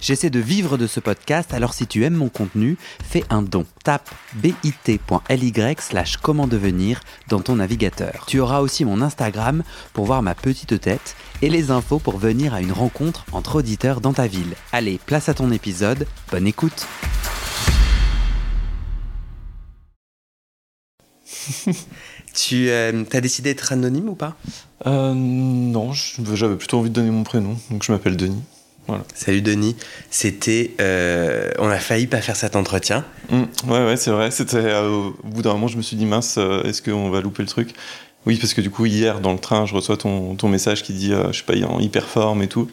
J'essaie de vivre de ce podcast, alors si tu aimes mon contenu, fais un don. Tape bit.ly/comment devenir dans ton navigateur. Tu auras aussi mon Instagram pour voir ma petite tête et les infos pour venir à une rencontre entre auditeurs dans ta ville. Allez, place à ton épisode, bonne écoute. T'as décidé d'être anonyme ou pas ? Non, j'avais plutôt envie de donner mon prénom, donc je m'appelle Denis. Voilà. Salut Denis, c'était... on a failli pas faire cet entretien. Ouais, c'est vrai, c'était... au bout d'un moment, je me suis dit, mince, est-ce qu'on va louper le truc ? Oui, parce que du coup, hier, dans le train, je reçois ton message qui dit, je sais pas, il est en hyper forme et tout.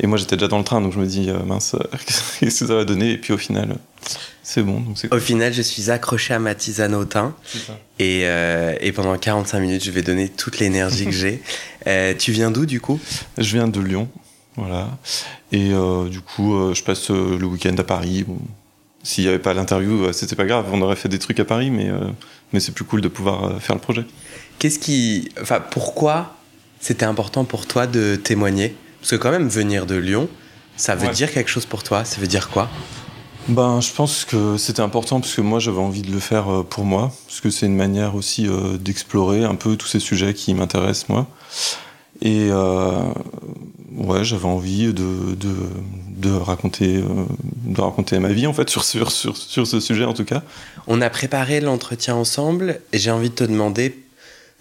Et moi, j'étais déjà dans le train, donc je me dis, mince, qu'est-ce que ça va donner ? Et puis au final, c'est bon. Donc c'est cool. Au final, je suis accroché à ma tisane au thym. C'est ça. Et pendant 45 minutes, je vais donner toute l'énergie que j'ai. Tu viens d'où, du coup ? Je viens de Lyon. Voilà. Et du coup, je passe le week-end à Paris. Bon. S'il n'y avait pas l'interview, c'était pas grave. On aurait fait des trucs à Paris, mais c'est plus cool de pouvoir faire le projet. Pourquoi c'était important pour toi de témoigner ? Parce que quand même, venir de Lyon, ça veut dire quelque chose pour toi. Ça veut dire quoi ? Ben, je pense que c'était important parce que moi, j'avais envie de le faire pour moi. Parce que c'est une manière aussi d'explorer un peu tous ces sujets qui m'intéressent, moi. Et j'avais envie de raconter ma vie, en fait, sur ce sujet, en tout cas. On a préparé l'entretien ensemble, et j'ai envie de te demander,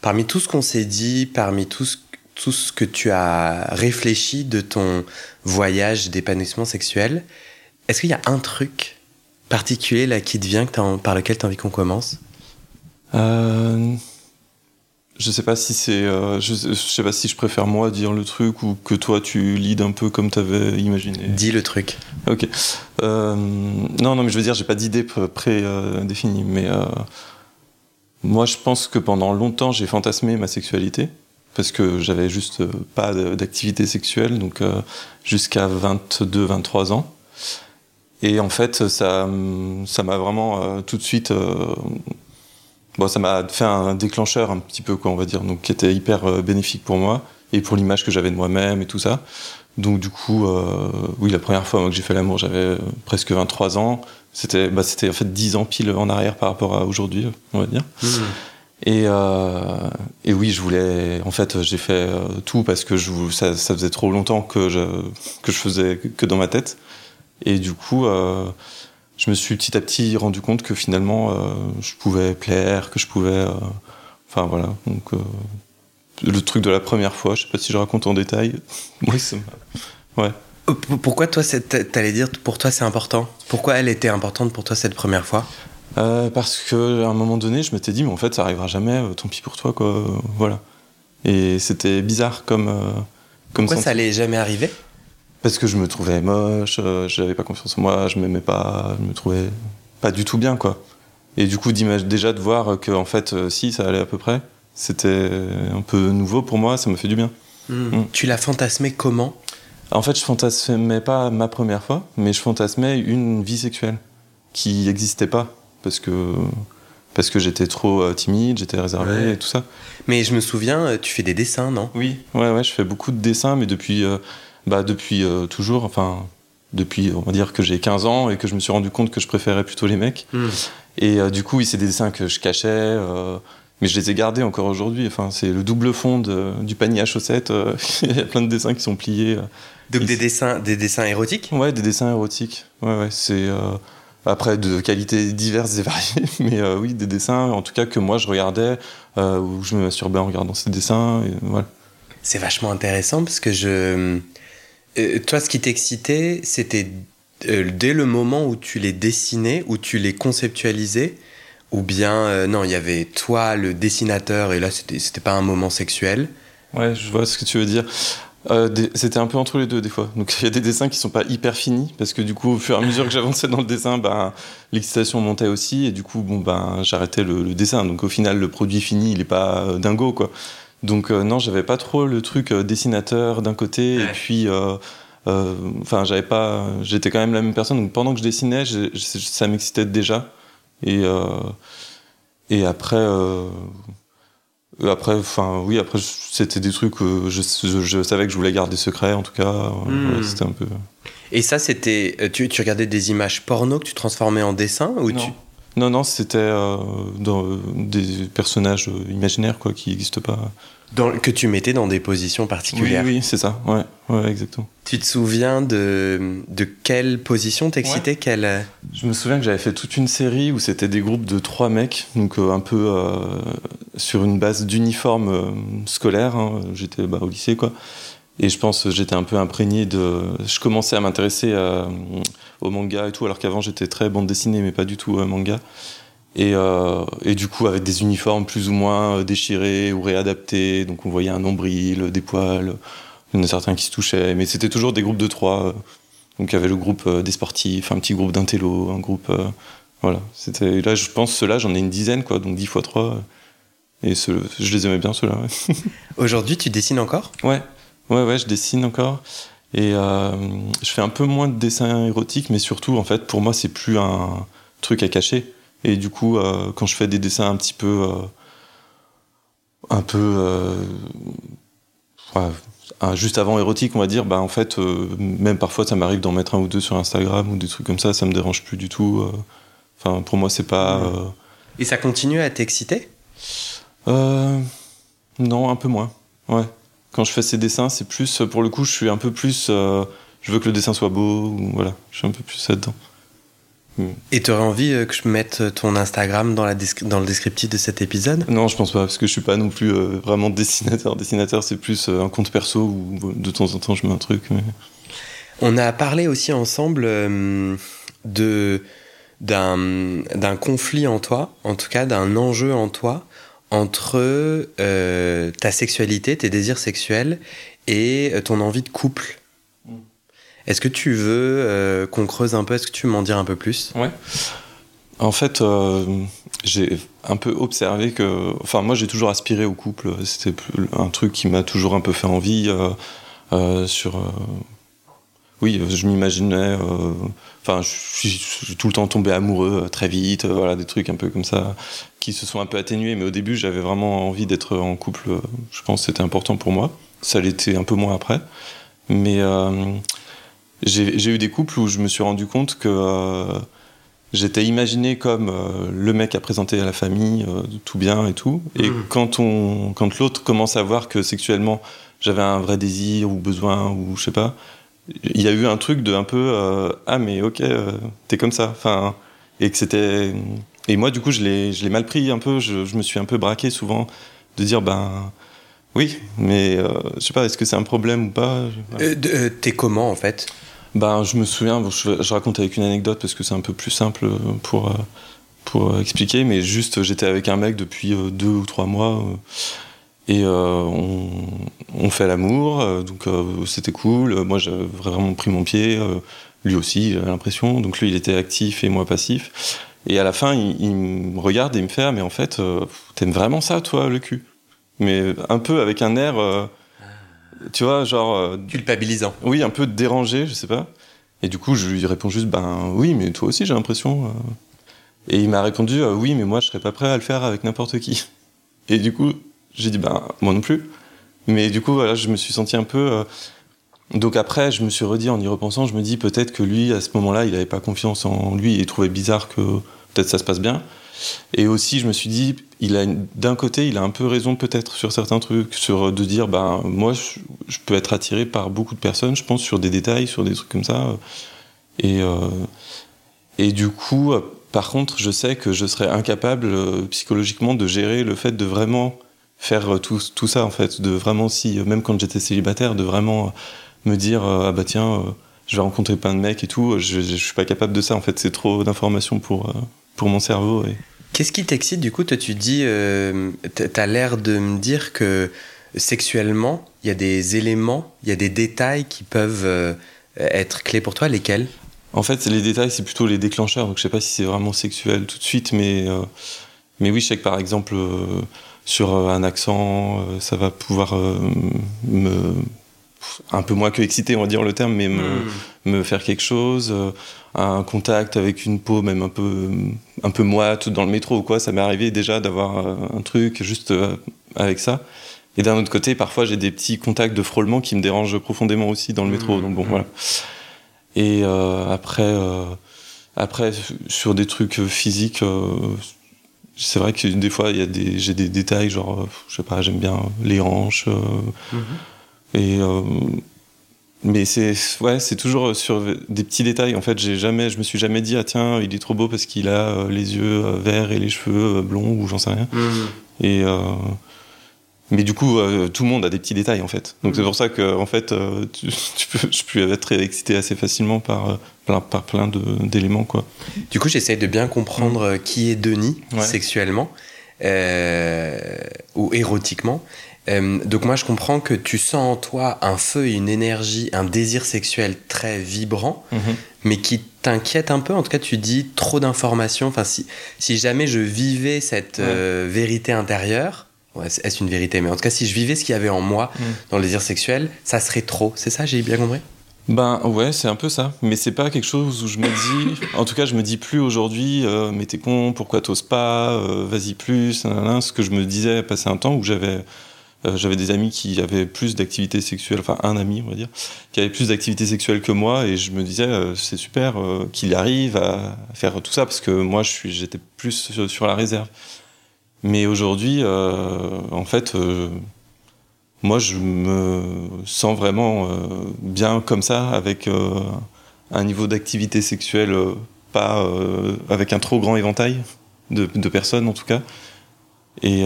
parmi tout ce qu'on s'est dit, parmi tout ce que tu as réfléchi de ton voyage d'épanouissement sexuel, est-ce qu'il y a un truc particulier là, qui te vient, par lequel tu as envie qu'on commence ? Je sais pas si c'est, je sais pas si je préfère moi dire le truc ou que toi tu lead un peu comme t'avais imaginé. Dis le truc. Ok. Non, mais je veux dire, j'ai pas d'idée prédéfinie, mais moi je pense que pendant longtemps j'ai fantasmé ma sexualité parce que j'avais juste pas d'activité sexuelle, donc jusqu'à 22-23 ans. Et en fait, ça m'a vraiment tout de suite. Ça m'a fait un déclencheur un petit peu, quoi, on va dire, donc qui était hyper bénéfique pour moi et pour l'image que j'avais de moi-même et tout ça. Donc du coup, la première fois moi, que j'ai fait l'amour, j'avais presque 23 ans. C'était en fait 10 ans pile en arrière par rapport à aujourd'hui, on va dire. Mmh. Et oui, je voulais... En fait, j'ai fait tout parce que ça faisait trop longtemps que je faisais que dans ma tête. Et du coup... je me suis petit à petit rendu compte que finalement je pouvais plaire, que je pouvais... Enfin voilà, donc le truc de la première fois, je sais pas si je raconte en détail. Oui, ça m'a... Ouais. Pourquoi toi, t'allais dire, pour toi c'est important ? Pourquoi elle était importante pour toi cette première fois ? Parce qu'à un moment donné, je m'étais dit, mais en fait ça arrivera jamais, tant pis pour toi, quoi, voilà. Et c'était bizarre comme... Pourquoi ça allait jamais arriver ? Parce que je me trouvais moche, j'avais pas confiance en moi, je m'aimais pas, je me trouvais pas du tout bien, quoi. Et du coup, déjà de voir que, en fait, si, ça allait à peu près, c'était un peu nouveau pour moi, ça m'a fait du bien. Mmh. Tu l'as fantasmé comment ? En fait, je fantasmais pas ma première fois, mais je fantasmais une vie sexuelle qui n'existait pas, parce que j'étais trop timide, j'étais réservé et tout ça. Mais je me souviens, tu fais des dessins, non ? Oui, ouais, je fais beaucoup de dessins, mais depuis toujours, enfin depuis, on va dire, que j'ai 15 ans et que je me suis rendu compte que je préférais plutôt les mecs. Mmh. Et du coup, c'est des dessins que je cachais, mais je les ai gardés encore aujourd'hui. Enfin, c'est le double fond du panier à chaussettes. Il y a plein de dessins qui sont pliés. Donc des dessins érotiques ? Ouais, des dessins érotiques. Ouais, c'est après de qualités diverses et variées, mais oui, des dessins, en tout cas que moi je regardais, où je me masturbais en regardant ces dessins. Et, voilà. C'est vachement intéressant parce que toi, ce qui t'excitait, c'était dès le moment où tu les dessinais, où tu les conceptualisais, ou bien, non, il y avait toi, le dessinateur, et là, c'était pas un moment sexuel. Ouais, je vois ce que tu veux dire. C'était un peu entre les deux, des fois. Donc, il y a des dessins qui sont pas hyper finis, parce que du coup, au fur et à mesure que j'avançais dans le dessin, l'excitation montait aussi, et du coup, j'arrêtais le dessin. Donc, au final, le produit fini, il est pas dingo, quoi. Donc non, j'avais pas trop le truc dessinateur d'un côté et puis Enfin, j'avais pas, j'étais quand même la même personne. Donc pendant que je dessinais, ça m'excitait déjà. Et après, après c'était des trucs que je savais que je voulais garder secret. En tout cas, ouais, c'était un peu. Et ça, c'était, tu regardais des images porno que tu transformais en dessin ou non. Non, c'était dans des personnages imaginaires quoi, qui n'existent pas. Que tu mettais dans des positions particulières. Oui, c'est ça. Ouais, exactement. Tu te souviens de quelle position t'excitais quelle... Je me souviens que j'avais fait toute une série où c'était des groupes de 3 mecs, donc un peu sur une base d'uniforme scolaire. Hein. J'étais au lycée, quoi. Et je pense que j'étais un peu imprégné de... Je commençais à m'intéresser au manga et tout, alors qu'avant j'étais très bande dessinée, mais pas du tout manga. Et du coup, avec des uniformes plus ou moins déchirés ou réadaptés, donc on voyait un nombril, des poils, il y en a certains qui se touchaient, mais c'était toujours des groupes de 3. Donc il y avait le groupe des sportifs, un petit groupe d'intello, un groupe... voilà. C'était, là, je pense, ceux-là, j'en ai une dizaine, quoi, donc 10 x 3. Et je les aimais bien, ceux-là. Ouais. Aujourd'hui, tu dessines encore ? Ouais, je dessine encore. Et je fais un peu moins de dessins érotiques, mais surtout, en fait, pour moi, c'est plus un truc à cacher. Et du coup, quand je fais des dessins un petit peu... juste avant érotique, on va dire, bah, en fait, même parfois, ça m'arrive d'en mettre un ou deux sur Instagram ou des trucs comme ça, ça me dérange plus du tout. Enfin, pour moi, c'est pas... Et ça continue à t'exciter ? Non, un peu moins, ouais. Quand je fais ces dessins, c'est plus... Pour le coup, je suis un peu plus... je veux que le dessin soit beau, ou voilà. Je suis un peu plus là-dedans. Et t'aurais envie que je mette ton Instagram dans le descriptif de cet épisode ? Non, je pense pas, parce que je suis pas non plus vraiment dessinateur. Dessinateur, c'est plus un compte perso où de temps en temps je mets un truc. Mais... On a parlé aussi ensemble d'un conflit en toi, en tout cas d'un enjeu en toi, entre ta sexualité, tes désirs sexuels et ton envie de couple. Est-ce que tu veux qu'on creuse un peu ? Est-ce que tu veux m'en dire un peu plus ? Ouais. En fait, j'ai un peu observé que... Enfin, moi, j'ai toujours aspiré au couple. C'était un truc qui m'a toujours un peu fait envie sur... Oui, je m'imaginais... Enfin, je suis tout le temps tombé amoureux très vite, voilà, des trucs un peu comme ça qui se sont un peu atténués. Mais au début, j'avais vraiment envie d'être en couple. Je pense que c'était important pour moi. Ça l'était un peu moins après. Mais j'ai eu des couples où je me suis rendu compte que j'étais imaginé comme le mec à présenter à la famille, tout bien et tout. Et quand l'autre commence à voir que sexuellement, j'avais un vrai désir ou besoin ou je sais pas... Il y a eu un truc de un peu ah mais ok t'es comme ça, enfin, et que c'était, et moi du coup je l'ai mal pris un peu, je me suis un peu braqué souvent de dire ben oui mais je sais pas, est-ce que c'est un problème ou pas, voilà. T'es comment en fait? Ben je me souviens, bon, je raconte avec une anecdote parce que c'est un peu plus simple pour expliquer, mais juste j'étais avec un mec depuis 2 ou 3 mois et on fait l'amour, donc c'était cool. Moi, j'avais vraiment pris mon pied, lui aussi, j'avais l'impression. Donc lui, il était actif et moi passif. Et à la fin, il me regarde et il me fait « Ah, mais en fait, t'aimes vraiment ça, toi, le cul ?» Mais un peu avec un air, tu vois, genre... culpabilisant. Oui, un peu dérangé, je sais pas. Et du coup, je lui réponds juste « Ben oui, mais toi aussi, j'ai l'impression. » Et il m'a répondu « Oui, mais moi, je serais pas prêt à le faire avec n'importe qui. » Et du coup... J'ai dit, ben, moi non plus. Mais du coup, voilà, je me suis senti un peu... Donc après, je me suis redit, en y repensant, je me dis peut-être que lui, à ce moment-là, il n'avait pas confiance en lui et trouvait bizarre que peut-être ça se passe bien. Et aussi, je me suis dit, d'un côté, il a un peu raison peut-être sur certains trucs, de dire, ben, moi, je peux être attiré par beaucoup de personnes, je pense, sur des détails, sur des trucs comme ça. Et du coup, par contre, je sais que je serais incapable psychologiquement de gérer le fait de vraiment... faire tout ça en fait, de vraiment, si même quand j'étais célibataire, de vraiment me dire ah bah tiens je vais rencontrer plein de mecs et tout, je suis pas capable de ça en fait, c'est trop d'informations pour mon cerveau. Et... Qu'est-ce qui t'excite du coup ? Toi tu dis, t'as l'air de me dire que sexuellement il y a des éléments, il y a des détails qui peuvent être clés pour toi, lesquels ? En fait les détails c'est plutôt les déclencheurs, donc je sais pas si c'est vraiment sexuel tout de suite, mais oui je sais que par exemple... sur un accent, ça va pouvoir me un peu moins que excité, on va dire le terme, mais me faire quelque chose, un contact avec une peau même un peu moite dans le métro ou quoi, ça m'est arrivé déjà d'avoir un truc juste avec ça. Et d'un autre côté, parfois j'ai des petits contacts de frôlement qui me dérangent profondément aussi dans le métro, donc bon voilà. Et après sur des trucs physiques, c'est vrai que des fois j'ai des détails, genre je sais pas, j'aime bien les hanches, et mais c'est toujours sur des petits détails en fait. Je me suis jamais dit ah tiens il est trop beau parce qu'il a les yeux verts et les cheveux blonds ou j'en sais rien. Et mais du coup tout le monde a des petits détails en fait, donc c'est pour ça que en fait je peux être très excité assez facilement par plein d'éléments quoi. Du coup j'essaye de bien comprendre qui est Denis sexuellement ou érotiquement. Donc moi je comprends que tu sens en toi un feu, une énergie, un désir sexuel très vibrant, mais qui t'inquiète un peu. En tout cas tu dis trop d'informations, enfin, si jamais je vivais cette vérité intérieure, ouais, est-ce une vérité, mais en tout cas si je vivais ce qu'il y avait en moi dans le désir sexuel, ça serait trop, c'est ça, j'ai bien compris? Ben ouais, c'est un peu ça, mais c'est pas quelque chose où je me dis, en tout cas je me dis plus aujourd'hui mais t'es con, pourquoi t'oses pas, vas-y plus, nanana. Ce que je me disais passé un temps où j'avais des amis qui avaient plus d'activités sexuelles, enfin un ami on va dire, qui avait plus d'activités sexuelles que moi, et je me disais c'est super qu'il arrive à faire tout ça, parce que moi j'étais plus sur la réserve. Mais aujourd'hui en fait moi je me sens vraiment bien comme ça, avec un niveau d'activité sexuelle pas avec un trop grand éventail de personnes en tout cas. Et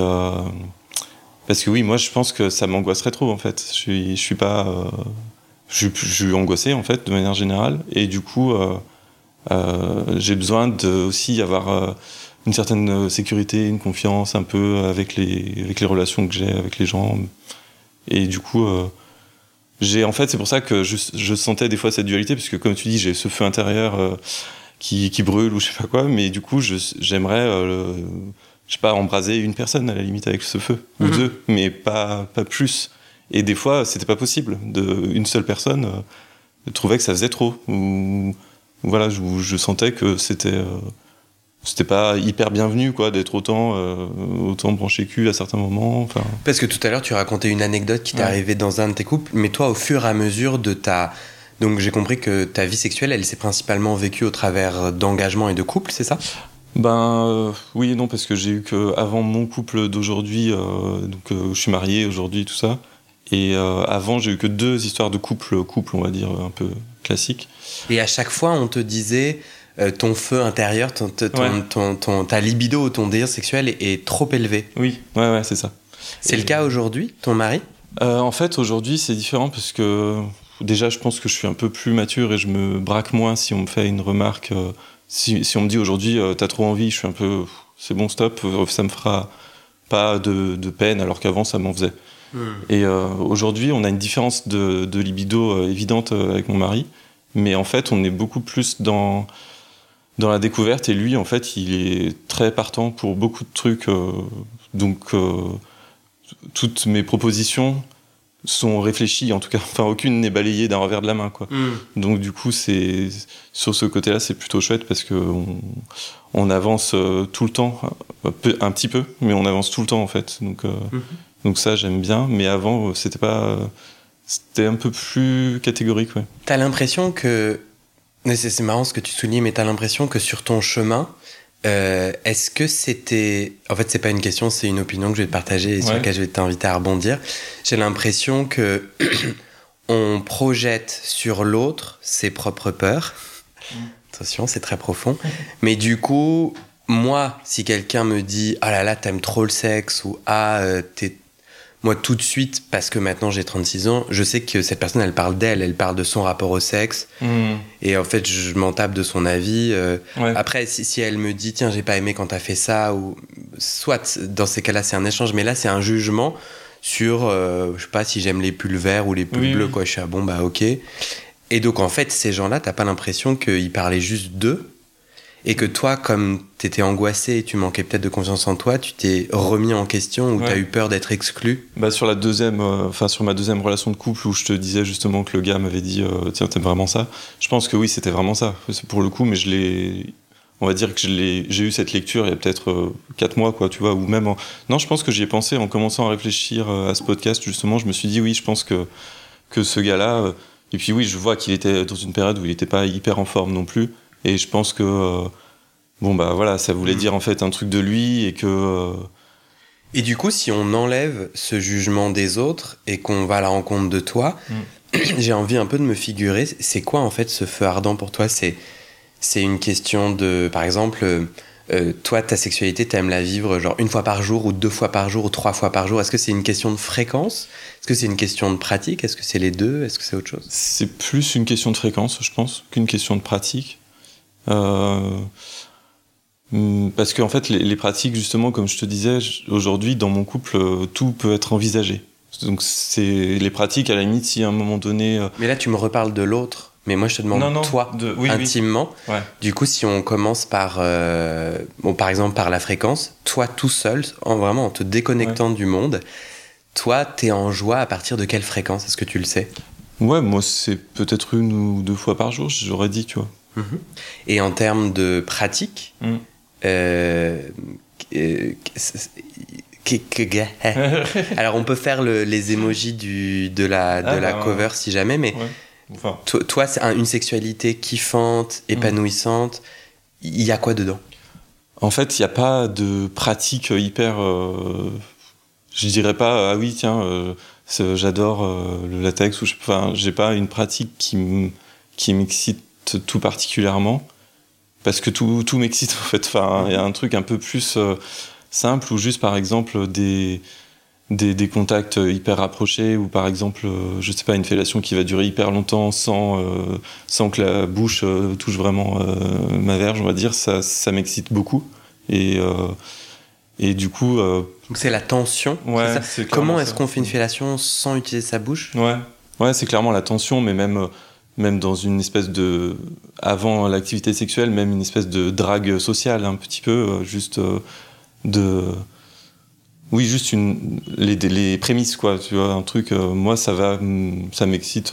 parce que oui, moi je pense que ça m'angoisserait trop en fait. Je suis pas, je suis angoissé en fait de manière générale, et du coup j'ai besoin de aussi avoir une certaine sécurité, une confiance un peu avec les relations que j'ai avec les gens. Et du coup j'ai, en fait c'est pour ça que je sentais des fois cette dualité, parce que comme tu dis j'ai ce feu intérieur qui brûle ou je sais pas quoi, mais du coup j'aimerais je sais pas, embraser une personne à la limite avec ce feu, ou deux, mais pas plus. Et des fois, c'était pas possible. Une seule personne trouvait que ça faisait trop. Ou voilà, je sentais que c'était pas hyper bienvenu, quoi, d'être autant branché cul à certains moments. Enfin. Parce que tout à l'heure, tu racontais une anecdote qui t'est arrivée dans un de tes couples, mais toi, au fur et à mesure de ta... Donc j'ai compris que ta vie sexuelle, elle s'est principalement vécue au travers d'engagement et de couple, c'est ça ? Ben oui et non, parce que j'ai eu que avant mon couple d'aujourd'hui, donc je suis marié aujourd'hui tout ça, et avant j'ai eu que deux histoires de couple on va dire un peu classique. Et à chaque fois on te disait ton feu intérieur, ta libido ou ton désir sexuel est trop élevé. Oui, ouais c'est ça. C'est le cas aujourd'hui, ton mari? En fait aujourd'hui c'est différent, parce que déjà je pense que je suis un peu plus mature et je me braque moins si on me fait une remarque. Si on me dit aujourd'hui t'as trop envie, je suis un peu c'est bon stop, ça me fera pas de peine, alors qu'avant ça m'en faisait. Et aujourd'hui on a une différence de libido évidente avec mon mari, mais en fait on est beaucoup plus dans la découverte, et lui en fait il est très partant pour beaucoup de trucs, donc toutes mes propositions sont réfléchis, en tout cas, enfin aucune n'est balayée d'un revers de la main, quoi. Donc du coup, c'est sur ce côté-là, c'est plutôt chouette, parce que on avance tout le temps, un petit peu, mais on avance tout le temps en fait. Donc ça, j'aime bien. Mais avant, c'était un peu plus catégorique, ouais. T'as l'impression que, c'est marrant ce que tu soulignes, mais t'as l'impression que sur ton chemin, est-ce que c'était... En fait, c'est pas une question, c'est une opinion que je vais te partager et sur laquelle je vais t'inviter à rebondir. J'ai l'impression que on projette sur l'autre ses propres peurs. Attention, c'est très profond. Mais du coup, moi, si quelqu'un me dit « Ah là là, t'aimes trop le sexe » ou « Ah, t'es... » Moi, tout de suite, parce que maintenant j'ai 36 ans, je sais que cette personne, elle parle d'elle, elle parle de son rapport au sexe. Et en fait, je m'en tape de son avis. Après, si elle me dit « Tiens, j'ai pas aimé quand t'as fait ça », ou soit, dans ces cas-là, c'est un échange, mais là, c'est un jugement sur, je sais pas, si j'aime les pulls verts ou les pulls bleus, quoi. Je suis « Ah bon, bah ok ». Et donc, en fait, ces gens-là, t'as pas l'impression qu'ils parlaient juste d'eux, Et que toi, comme t'étais angoissé et tu manquais peut-être de confiance en toi, tu t'es remis en question ou t'as eu peur d'être exclu? Sur la deuxième, sur ma deuxième relation de couple où je te disais justement que le gars m'avait dit tiens, t'aimes vraiment ça? Je pense que oui, c'était vraiment ça. C'est pour le coup, mais je l'ai... On va dire que j'ai eu cette lecture il y a peut-être 4 mois, quoi, tu vois, ou même... Non, je pense que j'y ai pensé en commençant à réfléchir à ce podcast, justement, je me suis dit, oui, je pense que ce gars-là... Et puis oui, je vois qu'il était dans une période où il n'était pas hyper en forme non plus, et je pense que... ça voulait dire en fait un truc de lui, et que... Et du coup, si on enlève ce jugement des autres, et qu'on va à la rencontre de toi, j'ai envie un peu de me figurer, c'est quoi en fait ce feu ardent pour toi? C'est une question de, par exemple, toi, ta sexualité, t'aimes la vivre genre une fois par jour ou 2 fois par jour ou 3 fois par jour. Est-ce que c'est une question de fréquence? Est-ce que c'est une question de pratique? Est-ce que c'est les deux? Est-ce que c'est autre chose? C'est plus une question de fréquence, je pense, qu'une question de pratique. Parce qu'en fait, les pratiques, justement, comme je te disais, aujourd'hui, dans mon couple, tout peut être envisagé. Donc, c'est les pratiques, à la limite, si à un moment donné... Mais là, tu me reparles de l'autre. Mais moi, je te demande, toi, intimement. Oui. Ouais. Du coup, si on commence par, par exemple, par la fréquence, toi, tout seul, en te déconnectant du monde, toi, t'es en joie à partir de quelle fréquence? Est-ce que tu le sais? Ouais, moi, c'est peut-être 1 ou 2 fois par jour, j'aurais dit, tu vois. Mm-hmm. Et en termes de pratique, alors, on peut faire les émojis de la cover, si jamais, mais... Ouais. Enfin, toi, c'est une sexualité kiffante, épanouissante. Il y a quoi dedans? En fait, il n'y a pas de pratique hyper... je dirais pas, j'adore le latex. J'ai pas une pratique qui m'excite tout particulièrement. Parce que tout m'excite, en fait. Il y a un truc un peu plus simple, ou juste, par exemple, des contacts hyper rapprochés, ou par exemple, je sais pas, une fellation qui va durer hyper longtemps sans que la bouche touche vraiment ma verge, on va dire, ça m'excite beaucoup. Et du coup... Donc c'est la tension, ouais, c'est ça. Comment est-ce qu'on fait une fellation sans utiliser sa bouche? Ouais, c'est clairement la tension, mais même dans une espèce de... Avant l'activité sexuelle, même une espèce de drague sociale, un petit peu, juste de... Oui, juste les prémices, quoi. Tu vois, un truc, moi, ça m'excite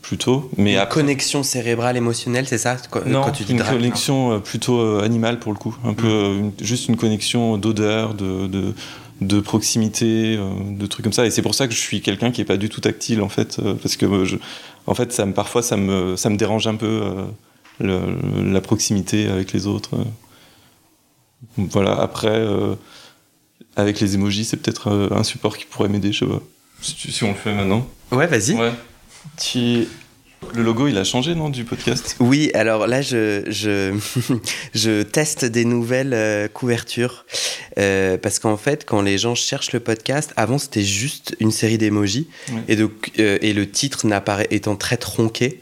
plutôt. Mais après... connexion cérébrale, émotionnelle, c'est ça? Non, quand tu dis drague, connexion plutôt animale, pour le coup. Un peu, juste une connexion d'odeur, de proximité, de trucs comme ça. Et c'est pour ça que je suis quelqu'un qui n'est pas du tout tactile, en fait. Parce que, en fait, parfois, ça me dérange un peu la proximité avec les autres. Voilà, après... Avec les émojis, c'est peut-être un support qui pourrait m'aider, je sais pas. Si on le fait maintenant. Ouais, vas-y. Ouais. Le logo, il a changé, non, du podcast? Oui, alors là, je teste des nouvelles couvertures. Parce qu'en fait, quand les gens cherchent le podcast, avant, c'était juste une série d'émojis. Ouais. Et, donc, et le titre étant très tronqué,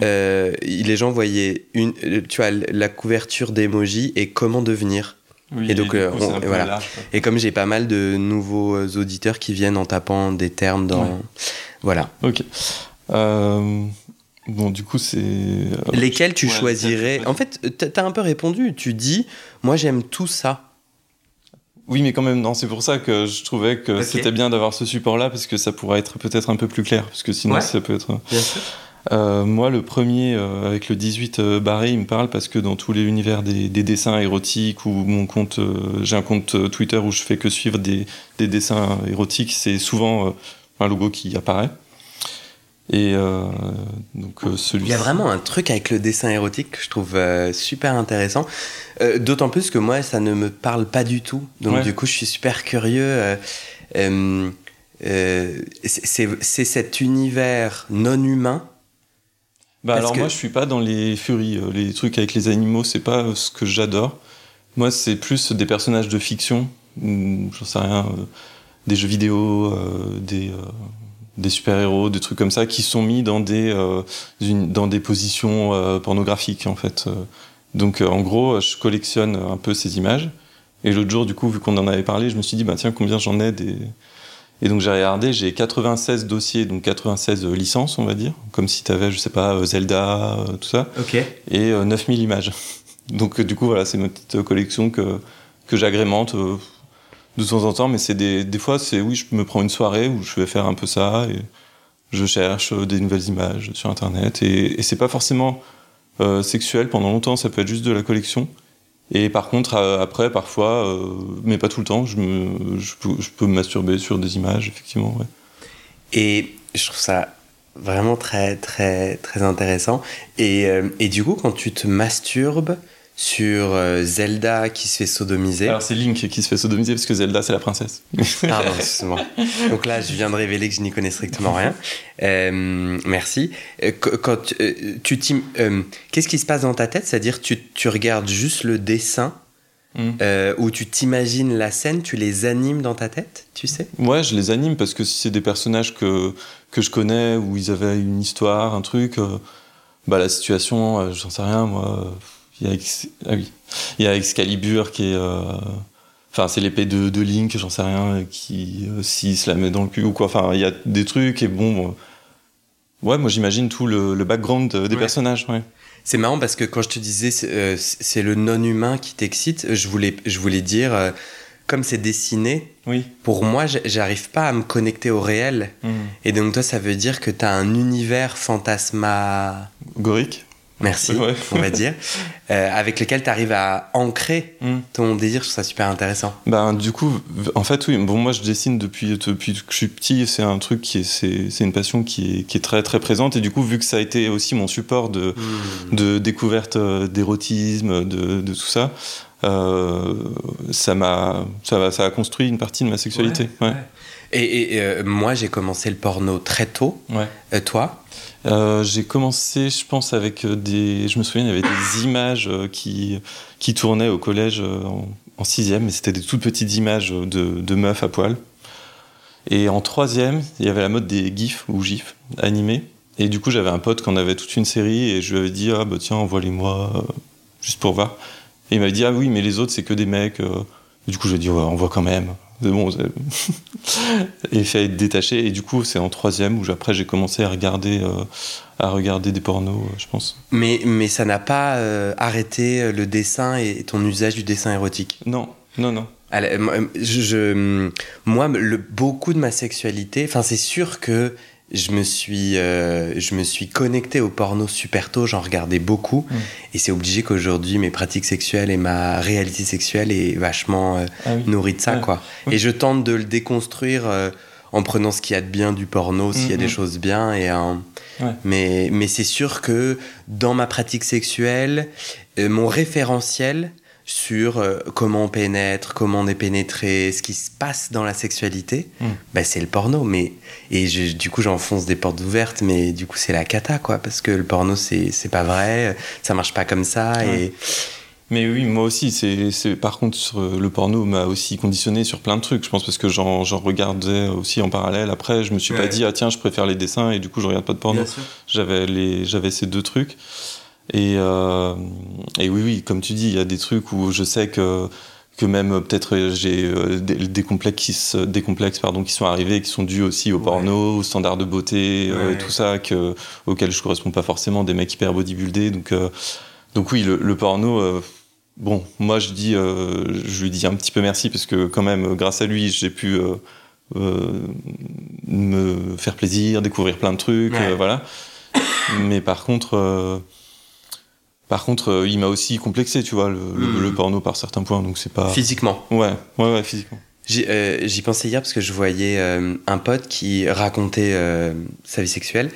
les gens voyaient la couverture d'émojis et comment devenir. Oui, et donc, voilà. Large, et comme j'ai pas mal de nouveaux auditeurs qui viennent en tapant des termes dans. Ouais. Voilà. Ok. Bon, du coup, c'est. Lesquels tu choisirais? En fait, t'as un peu répondu. Tu dis, moi, j'aime tout ça. Oui, mais quand même, non. C'est pour ça que je trouvais que c'était bien d'avoir ce support-là, parce que ça pourrait être peut-être un peu plus clair. Parce que sinon, ça peut être. Bien sûr. Moi, le premier, avec le 18 barré, il me parle parce que dans tous les univers des dessins érotiques, ou mon compte, j'ai un compte Twitter où je fais que suivre des dessins érotiques, c'est souvent un logo qui apparaît. Et donc celui-ci. Il y a vraiment un truc avec le dessin érotique que je trouve super intéressant. D'autant plus que moi, ça ne me parle pas du tout. Donc du coup, je suis super curieux. C'est cet univers non humain. Moi, je suis pas dans les furies, les trucs avec les animaux, c'est pas ce que j'adore. Moi, c'est plus des personnages de fiction, ou j'en sais rien, des jeux vidéo, des super-héros, des trucs comme ça, qui sont mis dans des positions pornographiques, en fait. Donc, en gros, je collectionne un peu ces images. Et l'autre jour, du coup, vu qu'on en avait parlé, je me suis dit, combien j'en ai des... Et donc j'ai regardé, j'ai 96 dossiers, donc 96 licences, on va dire, comme si t'avais, je sais pas, Zelda, tout ça, et 9000 images. Donc du coup voilà, c'est ma petite collection que j'agrémente de temps en temps, mais c'est des fois c'est oui, je me prends une soirée où je vais faire un peu ça et je cherche des nouvelles images sur internet et c'est pas forcément sexuel pendant longtemps, ça peut être juste de la collection. Et par contre après parfois, mais pas tout le temps, je peux me masturber sur des images effectivement. Ouais. Et je trouve ça vraiment très très très intéressant. Et du coup quand tu te masturbes sur Zelda qui se fait sodomiser. Alors c'est Link qui se fait sodomiser parce que Zelda c'est la princesse. Ah non, justement. Donc là je viens de révéler que je n'y connais strictement rien. Merci. Quand qu'est-ce qui se passe dans ta tête ? C'est-à-dire tu regardes juste le dessin ou tu t'imagines la scène, tu les animes dans ta tête, tu sais ? Ouais, je les anime parce que si c'est des personnages que je connais où ils avaient une histoire, un truc, bah la situation, j'en sais rien moi. Il y a Excalibur qui est... Enfin, c'est l'épée de Link, j'en sais rien, qui s'il se la met dans le cul ou quoi. Enfin, il y a des trucs et bon... Ouais, moi j'imagine tout le background des personnages, ouais. C'est marrant parce que quand je te disais c'est le non-humain qui t'excite, je voulais dire... comme c'est dessiné, oui. Pour moi, j'arrive pas à me connecter au réel. Mmh. Et donc toi, ça veut dire que t'as un univers fantasmagorique. Merci, ouais. On va dire, avec lequel tu arrives à ancrer ton désir, je trouve ça super intéressant. Ben, du coup, en fait, oui, bon, moi je dessine depuis que je suis petit, c'est un truc c'est une passion qui est très très présente, et du coup, vu que ça a été aussi mon support de découverte d'érotisme, de tout ça, ça a construit une partie de ma sexualité. Ouais, ouais. Ouais. Et moi, j'ai commencé le porno très tôt. Ouais. Toi ? J'ai commencé, je pense, avec des... Je me souviens, il y avait des images qui tournaient au collège en 6e, mais c'était des toutes petites images de meufs à poil. Et en 3e, il y avait la mode des gifs animés. Et du coup, j'avais un pote qui en avait toute une série, et je lui avais dit « Ah, bah tiens, envoie-les-moi, juste pour voir. » Et il m'avait dit « Ah oui, mais les autres, c'est que des mecs. » Du coup, j'ai dit « Ouais, envoie quand même. » Bon, et fait être détaché. Et du coup, c'est en 3e où après j'ai commencé à regarder des pornos, je pense. Mais ça n'a pas arrêté le dessin et ton usage du dessin érotique. Non. Alors, moi, beaucoup de ma sexualité. Enfin, c'est sûr que je me suis connecté au porno super tôt. J'en regardais beaucoup, et c'est obligé qu'aujourd'hui mes pratiques sexuelles et ma réalité sexuelle est vachement nourrie de ça, quoi. Oui. Et je tente de le déconstruire en prenant ce qu'il y a de bien du porno, s'il y a des choses bien. Et mais c'est sûr que dans ma pratique sexuelle, mon référentiel sur comment on pénètre, comment on est pénétré, ce qui se passe dans la sexualité, bah c'est le porno. Mais du coup j'enfonce des portes ouvertes, mais du coup c'est la cata, quoi, parce que le porno c'est pas vrai, ça marche pas comme ça. Et mais oui, moi aussi c'est par contre le porno m'a aussi conditionné sur plein de trucs, je pense, parce que j'en regardais aussi en parallèle. Après je me suis pas dit ah tiens je préfère les dessins et du coup je regarde pas de porno. J'avais ces deux trucs. Et oui, comme tu dis, il y a des trucs où je sais que même peut-être j'ai des complexes qui sont arrivés, qui sont dus aussi au porno, aux standards de beauté, tout ça, auxquels je ne correspond pas forcément, des mecs hyper bodybuildés. Donc oui, le porno, bon, moi je lui dis un petit peu merci, parce que quand même, grâce à lui, j'ai pu me faire plaisir, découvrir plein de trucs, voilà. Mais par contre, il m'a aussi complexé, tu vois, le porno par certains points, donc c'est pas... Physiquement. Ouais, physiquement. J'y pensais hier parce que je voyais un pote qui racontait sa vie sexuelle,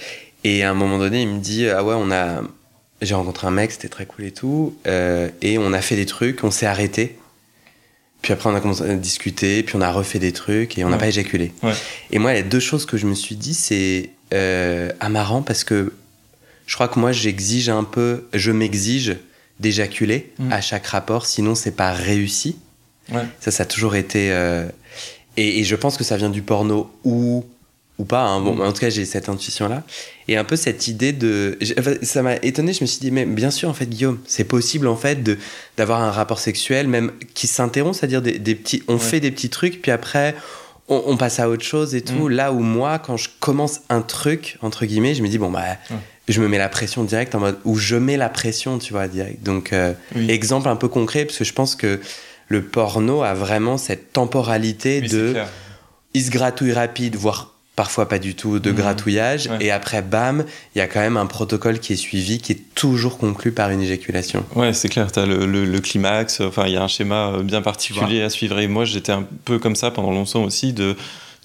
et à un moment donné, il me dit « Ah ouais, j'ai rencontré un mec, c'était très cool et tout, et on a fait des trucs, on s'est arrêté, puis après on a commencé à discuter, puis on a refait des trucs, et on n'a pas éjaculé. Ouais. » Et moi, il y a deux choses que je me suis dit, c'est marrant, parce que je crois que moi, je m'exige d'éjaculer à chaque rapport, sinon c'est pas réussi. Ouais. Ça a toujours été... Et je pense que ça vient du porno ou pas. Hein. Bon, en tout cas, j'ai cette intuition-là. Et un peu cette idée de... Ça m'a étonné, je me suis dit, mais bien sûr, en fait, Guillaume, c'est possible, en fait, d'avoir un rapport sexuel, même qui s'interrompt, c'est-à-dire des petits... On fait des petits trucs, puis après... On passe à autre chose et tout. Là où moi, quand je commence un truc, entre guillemets, je me dis, bon, bah, je me mets la pression direct en mode où je mets la pression, tu vois, direct. Donc, oui. Exemple un peu concret, parce que je pense que le porno a vraiment cette temporalité de il se gratouille rapide, voire parfois pas du tout, de gratouillage. Ouais. Et après, bam, il y a quand même un protocole qui est suivi, qui est toujours conclu par une éjaculation. Ouais, c'est clair, t'as le climax, enfin, il y a un schéma bien particulier à suivre. Et moi, j'étais un peu comme ça pendant longtemps aussi, de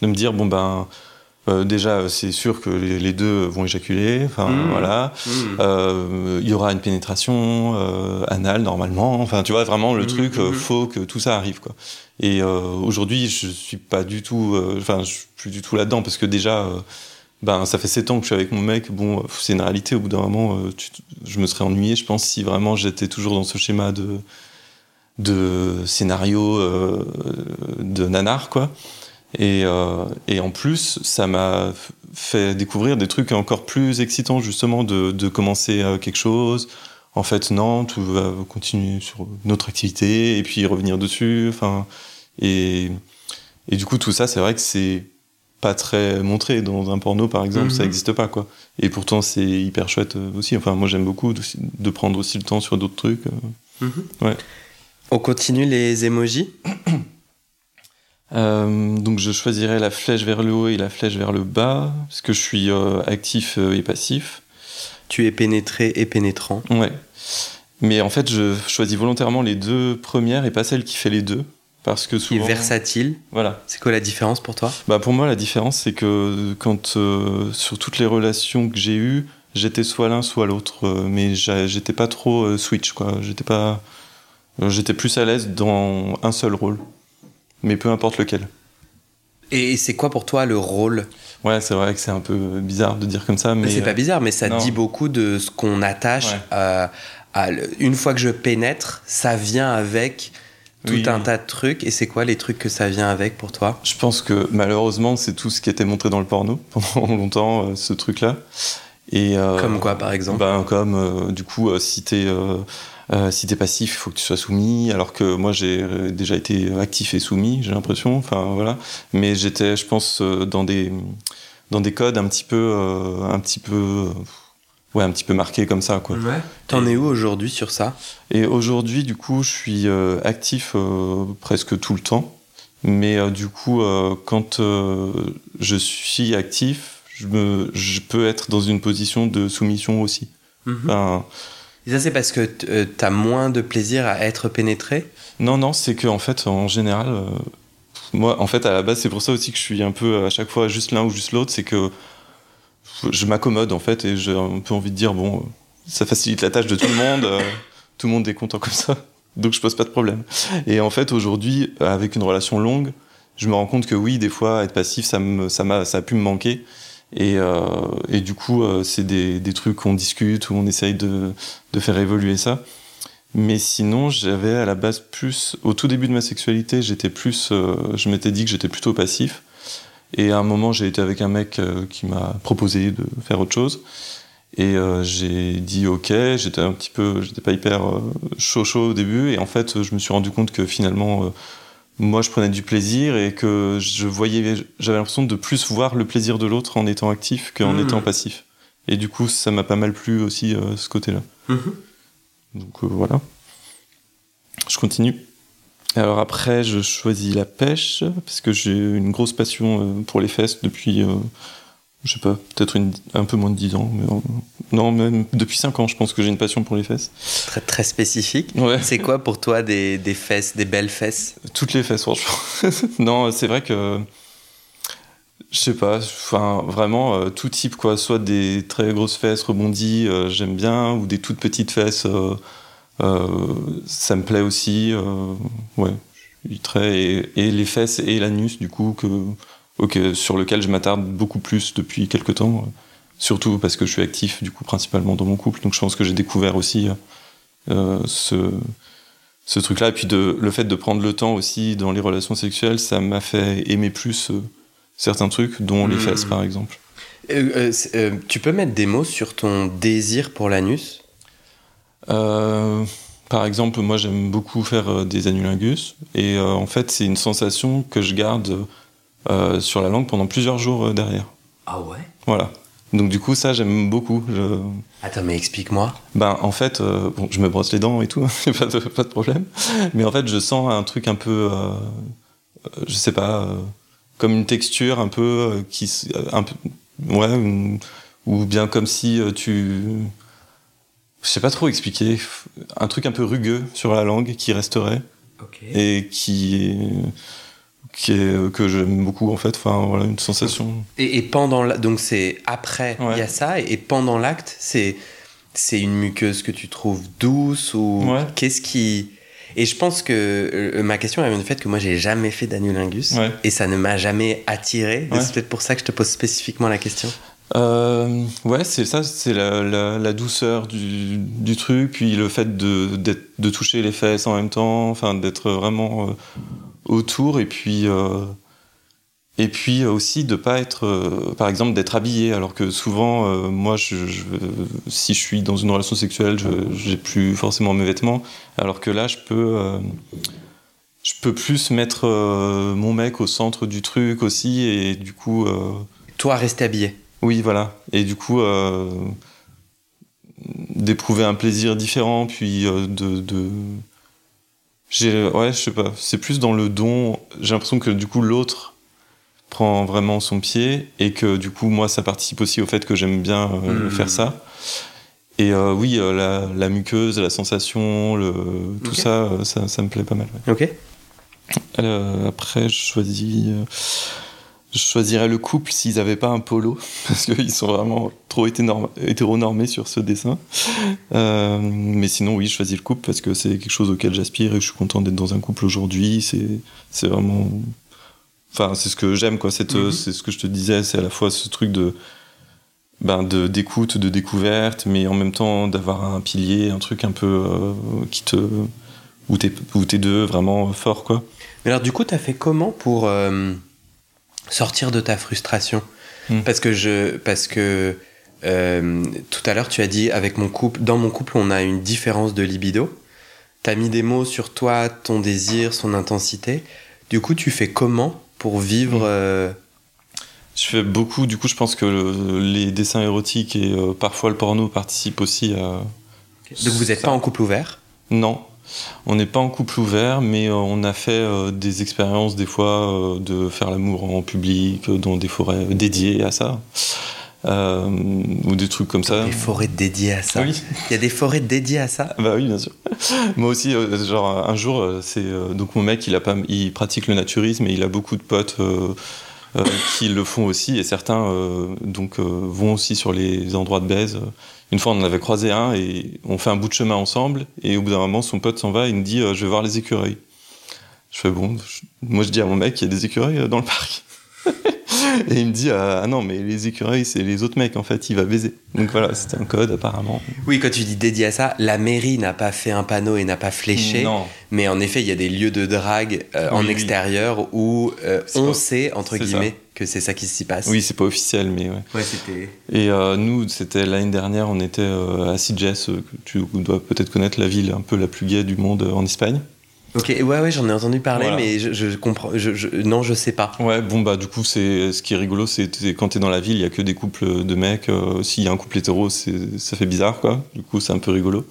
me dire, bon ben... déjà, c'est sûr que les deux vont éjaculer. Enfin, voilà. Il y aura une pénétration anale normalement. Enfin, tu vois vraiment le truc. Faut que tout ça arrive, quoi. Et aujourd'hui, je suis pas du tout. Enfin, je suis plus du tout là-dedans parce que déjà, ben, ça fait 7 ans que je suis avec mon mec. Bon, c'est une réalité. Au bout d'un moment, je me serais ennuyé, je pense, si vraiment j'étais toujours dans ce schéma de scénario de nanar, quoi. Et en plus, ça m'a fait découvrir des trucs encore plus excitants, justement, de commencer quelque chose. En fait, non, tout va continuer sur notre activité et puis revenir dessus. Enfin, et du coup, tout ça, c'est vrai que c'est pas très montré dans un porno, par exemple, ça n'existe pas, quoi. Et pourtant, c'est hyper chouette aussi. Enfin, moi, j'aime beaucoup de prendre aussi le temps sur d'autres trucs. Ouais. On continue les emojis. Donc je choisirais la flèche vers le haut et la flèche vers le bas parce que je suis actif et passif. Tu es pénétré et pénétrant. Ouais. Mais en fait, je choisis volontairement les deux premières et pas celle qui fait les deux parce que souvent. Et versatile. Voilà. C'est quoi la différence pour toi ? Bah pour moi, la différence c'est que quand sur toutes les relations que j'ai eues, j'étais soit l'un soit l'autre, mais j'étais pas trop switch, quoi. J'étais plus à l'aise dans un seul rôle. Mais peu importe lequel. Et c'est quoi pour toi le rôle ? Ouais, c'est vrai que c'est un peu bizarre de dire comme ça. Mais c'est pas bizarre, mais ça dit beaucoup de ce qu'on attache. Ouais. Une fois que je pénètre, ça vient avec tout un tas de trucs. Et c'est quoi les trucs que ça vient avec pour toi ? Je pense que malheureusement, c'est tout ce qui était montré dans le porno pendant longtemps, ce truc-là. Et, comme quoi, par exemple ? Ben, comme, du coup, si t'es... si t'es passif, il faut que tu sois soumis. Alors que moi, j'ai déjà été actif et soumis, j'ai l'impression. Enfin, voilà. Mais j'étais, je pense, dans des codes un petit peu marqués comme ça, quoi. Ouais. T'en es où aujourd'hui sur ça ? Et aujourd'hui, du coup, je suis actif presque tout le temps. Mais du coup, quand je suis actif, je peux être dans une position de soumission aussi. Enfin... Et ça, c'est parce que t'as moins de plaisir à être pénétré ? Non, c'est que, en fait, en général, moi, en fait, à la base, c'est pour ça aussi que je suis un peu à chaque fois juste l'un ou juste l'autre, c'est que je m'accommode, en fait, et j'ai un peu envie de dire, bon, ça facilite la tâche de tout le monde, tout le monde est content comme ça, donc je pose pas de problème. Et en fait, aujourd'hui, avec une relation longue, je me rends compte que oui, des fois, être passif, ça a pu me manquer. Et du coup, c'est des trucs qu'on discute, où on essaye de faire évoluer ça. Mais sinon, j'avais à la base plus... Au tout début de ma sexualité, j'étais plus... je m'étais dit que j'étais plutôt passif. Et à un moment, j'ai été avec un mec qui m'a proposé de faire autre chose. Et j'ai dit OK, j'étais un petit peu... J'étais pas hyper chaud au début. Et en fait, je me suis rendu compte que finalement... moi, je prenais du plaisir et que j'avais l'impression de plus voir le plaisir de l'autre en étant actif qu'en étant passif. Et du coup, ça m'a pas mal plu aussi, ce côté-là. Donc voilà. Je continue. Alors après, je choisis la pêche parce que j'ai une grosse passion pour les fesses depuis, je sais pas, peut-être un peu moins de 10 ans. Mais non, même depuis 5 ans, je pense que j'ai une passion pour les fesses. Très, très spécifique. Ouais. C'est quoi pour toi des fesses, des belles fesses ? Toutes les fesses, franchement. Non, c'est vrai que... Je sais pas, enfin, vraiment, tout type, quoi. Soit des très grosses fesses rebondies, j'aime bien, ou des toutes petites fesses, ça me plaît aussi. Ouais, je suis très... Et les fesses et l'anus, du coup, sur lequel je m'attarde beaucoup plus depuis quelques temps, surtout parce que je suis actif du coup principalement dans mon couple, donc je pense que j'ai découvert aussi ce truc-là, et puis le fait de prendre le temps aussi dans les relations sexuelles, ça m'a fait aimer plus certains trucs, dont les fesses par exemple. Tu peux mettre des mots sur ton désir pour l'anus ? Par exemple, moi j'aime beaucoup faire des anulingus, et en fait c'est une sensation que je garde... sur la langue pendant plusieurs jours derrière. Ah ouais ? Voilà. Donc du coup, ça, j'aime beaucoup. Attends, mais explique-moi. Ben, en fait, bon, je me brosse les dents et tout, pas de problème. Mais en fait, je sens un truc un peu, je sais pas, comme une texture un peu, ou bien comme si tu... Je sais pas trop expliquer. Un truc un peu rugueux sur la langue qui resterait. Okay. Et que j'aime beaucoup en fait, enfin voilà, une sensation. Et pendant donc c'est après il y a ça, et pendant l'acte c'est une muqueuse que tu trouves douce ou qu'est-ce qui... Et je pense que ma question vient du fait que moi j'ai jamais fait d'anulingus et ça ne m'a jamais attiré. C'est peut-être pour ça que je te pose spécifiquement la question. C'est ça, c'est la douceur du truc, puis le fait de toucher les fesses en même temps, enfin d'être vraiment autour, et puis aussi de pas être, par exemple, d'être habillé, alors que souvent moi je si je suis dans une relation sexuelle, j'ai plus forcément mes vêtements, alors que là je peux plus mettre mon mec au centre du truc aussi, et du coup toi rester habillé. Oui, voilà. Et du coup, d'éprouver un plaisir différent, puis je sais pas. C'est plus dans le don. J'ai l'impression que du coup, l'autre prend vraiment son pied, et que du coup, moi, ça participe aussi au fait que j'aime bien faire ça. Et la muqueuse, la sensation, tout ça, ça me plaît pas mal. Ouais. Ok. Après, je choisirais le couple s'ils n'avaient pas un polo, parce qu'ils sont vraiment trop hétéronormés sur ce dessin. Mais sinon, oui, je choisis le couple parce que c'est quelque chose auquel j'aspire et que je suis content d'être dans un couple aujourd'hui. C'est vraiment... Enfin, c'est ce que j'aime, quoi. C'est ce que je te disais, c'est à la fois ce truc d'écoute, de découverte, mais en même temps d'avoir un pilier, un truc un peu où t'es deux vraiment fort, quoi. Mais alors, du coup, t'as fait comment pour... sortir de ta frustration, parce que tout à l'heure tu as dit dans mon couple on a une différence de libido, t'as mis des mots sur toi, ton désir, son intensité. Du coup, tu fais comment pour vivre Je fais beaucoup, du coup je pense que les dessins érotiques et parfois le porno participent aussi à... Donc vous n'êtes pas en couple ouvert? Non. On n'est pas en couple ouvert, mais on a fait des expériences des fois de faire l'amour en public, dans des forêts dédiées à ça, ou des trucs comme ça. Des forêts dédiées à ça. Oui. Il y a des forêts dédiées à ça. Bah oui, bien sûr. Moi aussi, genre un jour, donc mon mec, il pratique le naturisme et il a beaucoup de potes qui le font aussi, et certains vont aussi sur les endroits de baise. Une fois, on en avait croisé un et on fait un bout de chemin ensemble. Et au bout d'un moment, son pote s'en va et il me dit « Je vais voir les écureuils ». Je fais « Bon, moi je dis à mon mec, il y a des écureuils dans le parc ». Et il me dit « Ah non, mais les écureuils, c'est les autres mecs, en fait, il va baiser ». Donc voilà, c'était un code apparemment. Oui, quand tu dis dédié à ça, la mairie n'a pas fait un panneau et n'a pas fléché. Non. Mais en effet, il y a des lieux de drague en extérieur où sait, entre guillemets, ça. Que c'est ça qui s'y passe. Oui, c'est pas officiel, mais ouais. Ouais, c'était... Et nous, c'était l'année dernière, on était à Sitges, que tu dois peut-être connaître, la ville un peu la plus gaie du monde en Espagne. Ok, ouais, j'en ai entendu parler, voilà. Mais je comprends. Non, je sais pas. Ouais, bon, bah, du coup, ce qui est rigolo, c'est quand t'es dans la ville, il y a que des couples de mecs. S'il y a un couple hétéro, ça fait bizarre, quoi. Du coup, c'est un peu rigolo.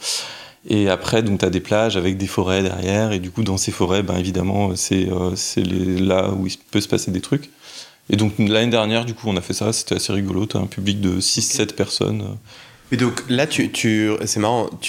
Et après, donc, t'as des plages avec des forêts derrière, et du coup, dans ces forêts, ben, évidemment, c'est là où il peut se passer des trucs. Et donc, l'année dernière, du coup, on a fait ça, c'était assez rigolo. T'as un public de 6-7 personnes. Et donc, là, c'est marrant, donc,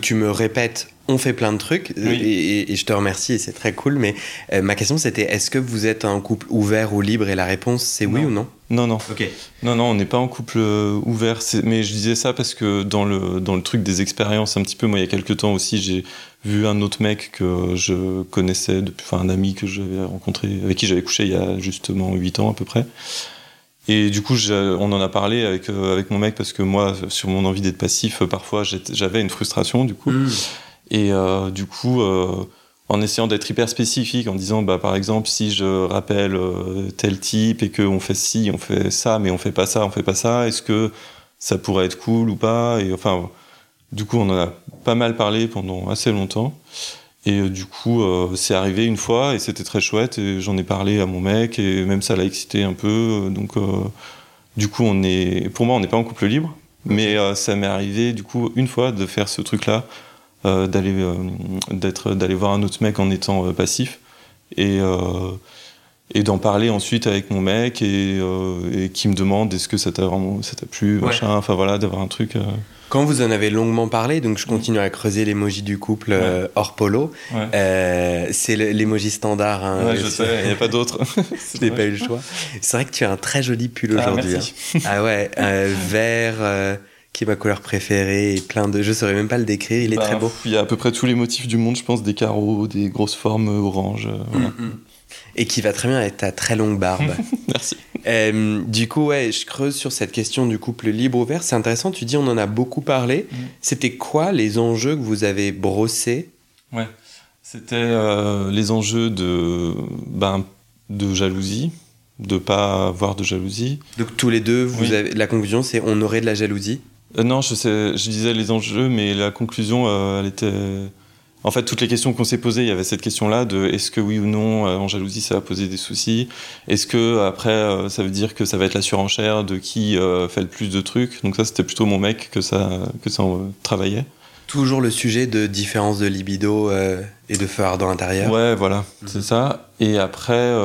tu me répètes. On fait plein de trucs, oui. Et je te remercie, et c'est très cool, mais ma question c'était, est-ce que vous êtes un couple ouvert ou libre? Et la réponse, c'est non. Oui ou non? Non. Okay. Non, on n'est pas en couple ouvert, mais je disais ça parce que dans le truc des expériences, un petit peu, moi, il y a quelques temps aussi, j'ai vu un autre mec que je connaissais, un ami que j'avais rencontré, avec qui j'avais couché il y a justement 8 ans à peu près. Et du coup, on en a parlé avec mon mec, parce que moi, sur mon envie d'être passif, parfois, j'avais une frustration, du coup... Et du coup, en essayant d'être hyper spécifique, en disant, bah, par exemple, si je rappelle tel type et qu'on fait ci, on fait ça, mais on fait pas ça, est-ce que ça pourrait être cool ou pas? Et enfin, du coup, on en a pas mal parlé pendant assez longtemps. Et du coup, c'est arrivé une fois et c'était très chouette. Et j'en ai parlé à mon mec et même ça l'a excité un peu. Donc, Du coup, pour moi, on n'est pas en couple libre, mais ça m'est arrivé, du coup, une fois de faire ce truc-là, d'aller voir un autre mec en étant passif et d'en parler ensuite avec mon mec et qui me demande est-ce que ça t'a plu, machin, enfin voilà, d'avoir un truc. Quand vous en avez longuement parlé, donc je continue à creuser l'émoji du couple hors polo, c'est l'émoji standard. Hein, ouais, je sais, il n'y a pas d'autre. Je n'ai pas eu le choix. C'est vrai que tu as un très joli pull aujourd'hui. Merci. Hein. Ah ouais, vert, qui est ma couleur préférée, et plein de... Je ne saurais même pas le décrire, il est très beau. Il y a à peu près tous les motifs du monde, je pense, des carreaux, des grosses formes oranges. Voilà. Et qui va très bien avec ta très longue barbe. Merci. Du coup, ouais, je creuse sur cette question du couple libre-ouvert. C'est intéressant, tu dis on en a beaucoup parlé. C'était quoi les enjeux que vous avez brossés ? Ouais, c'était les enjeux de jalousie, de ne pas avoir de jalousie. Donc tous les deux, vous avez, la conclusion c'est on aurait de la jalousie ? Non, je disais les enjeux, mais la conclusion, elle était... En fait, toutes les questions qu'on s'est posées, il y avait cette question-là de est-ce que oui ou non, en jalousie, ça va poser des soucis ? Est-ce que après, ça veut dire que ça va être la surenchère de qui fait le plus de trucs ? Donc ça, c'était plutôt mon mec que ça travaillait. Toujours le sujet de différence de libido et de feu ardent intérieur. Ouais, voilà, c'est ça. Et après,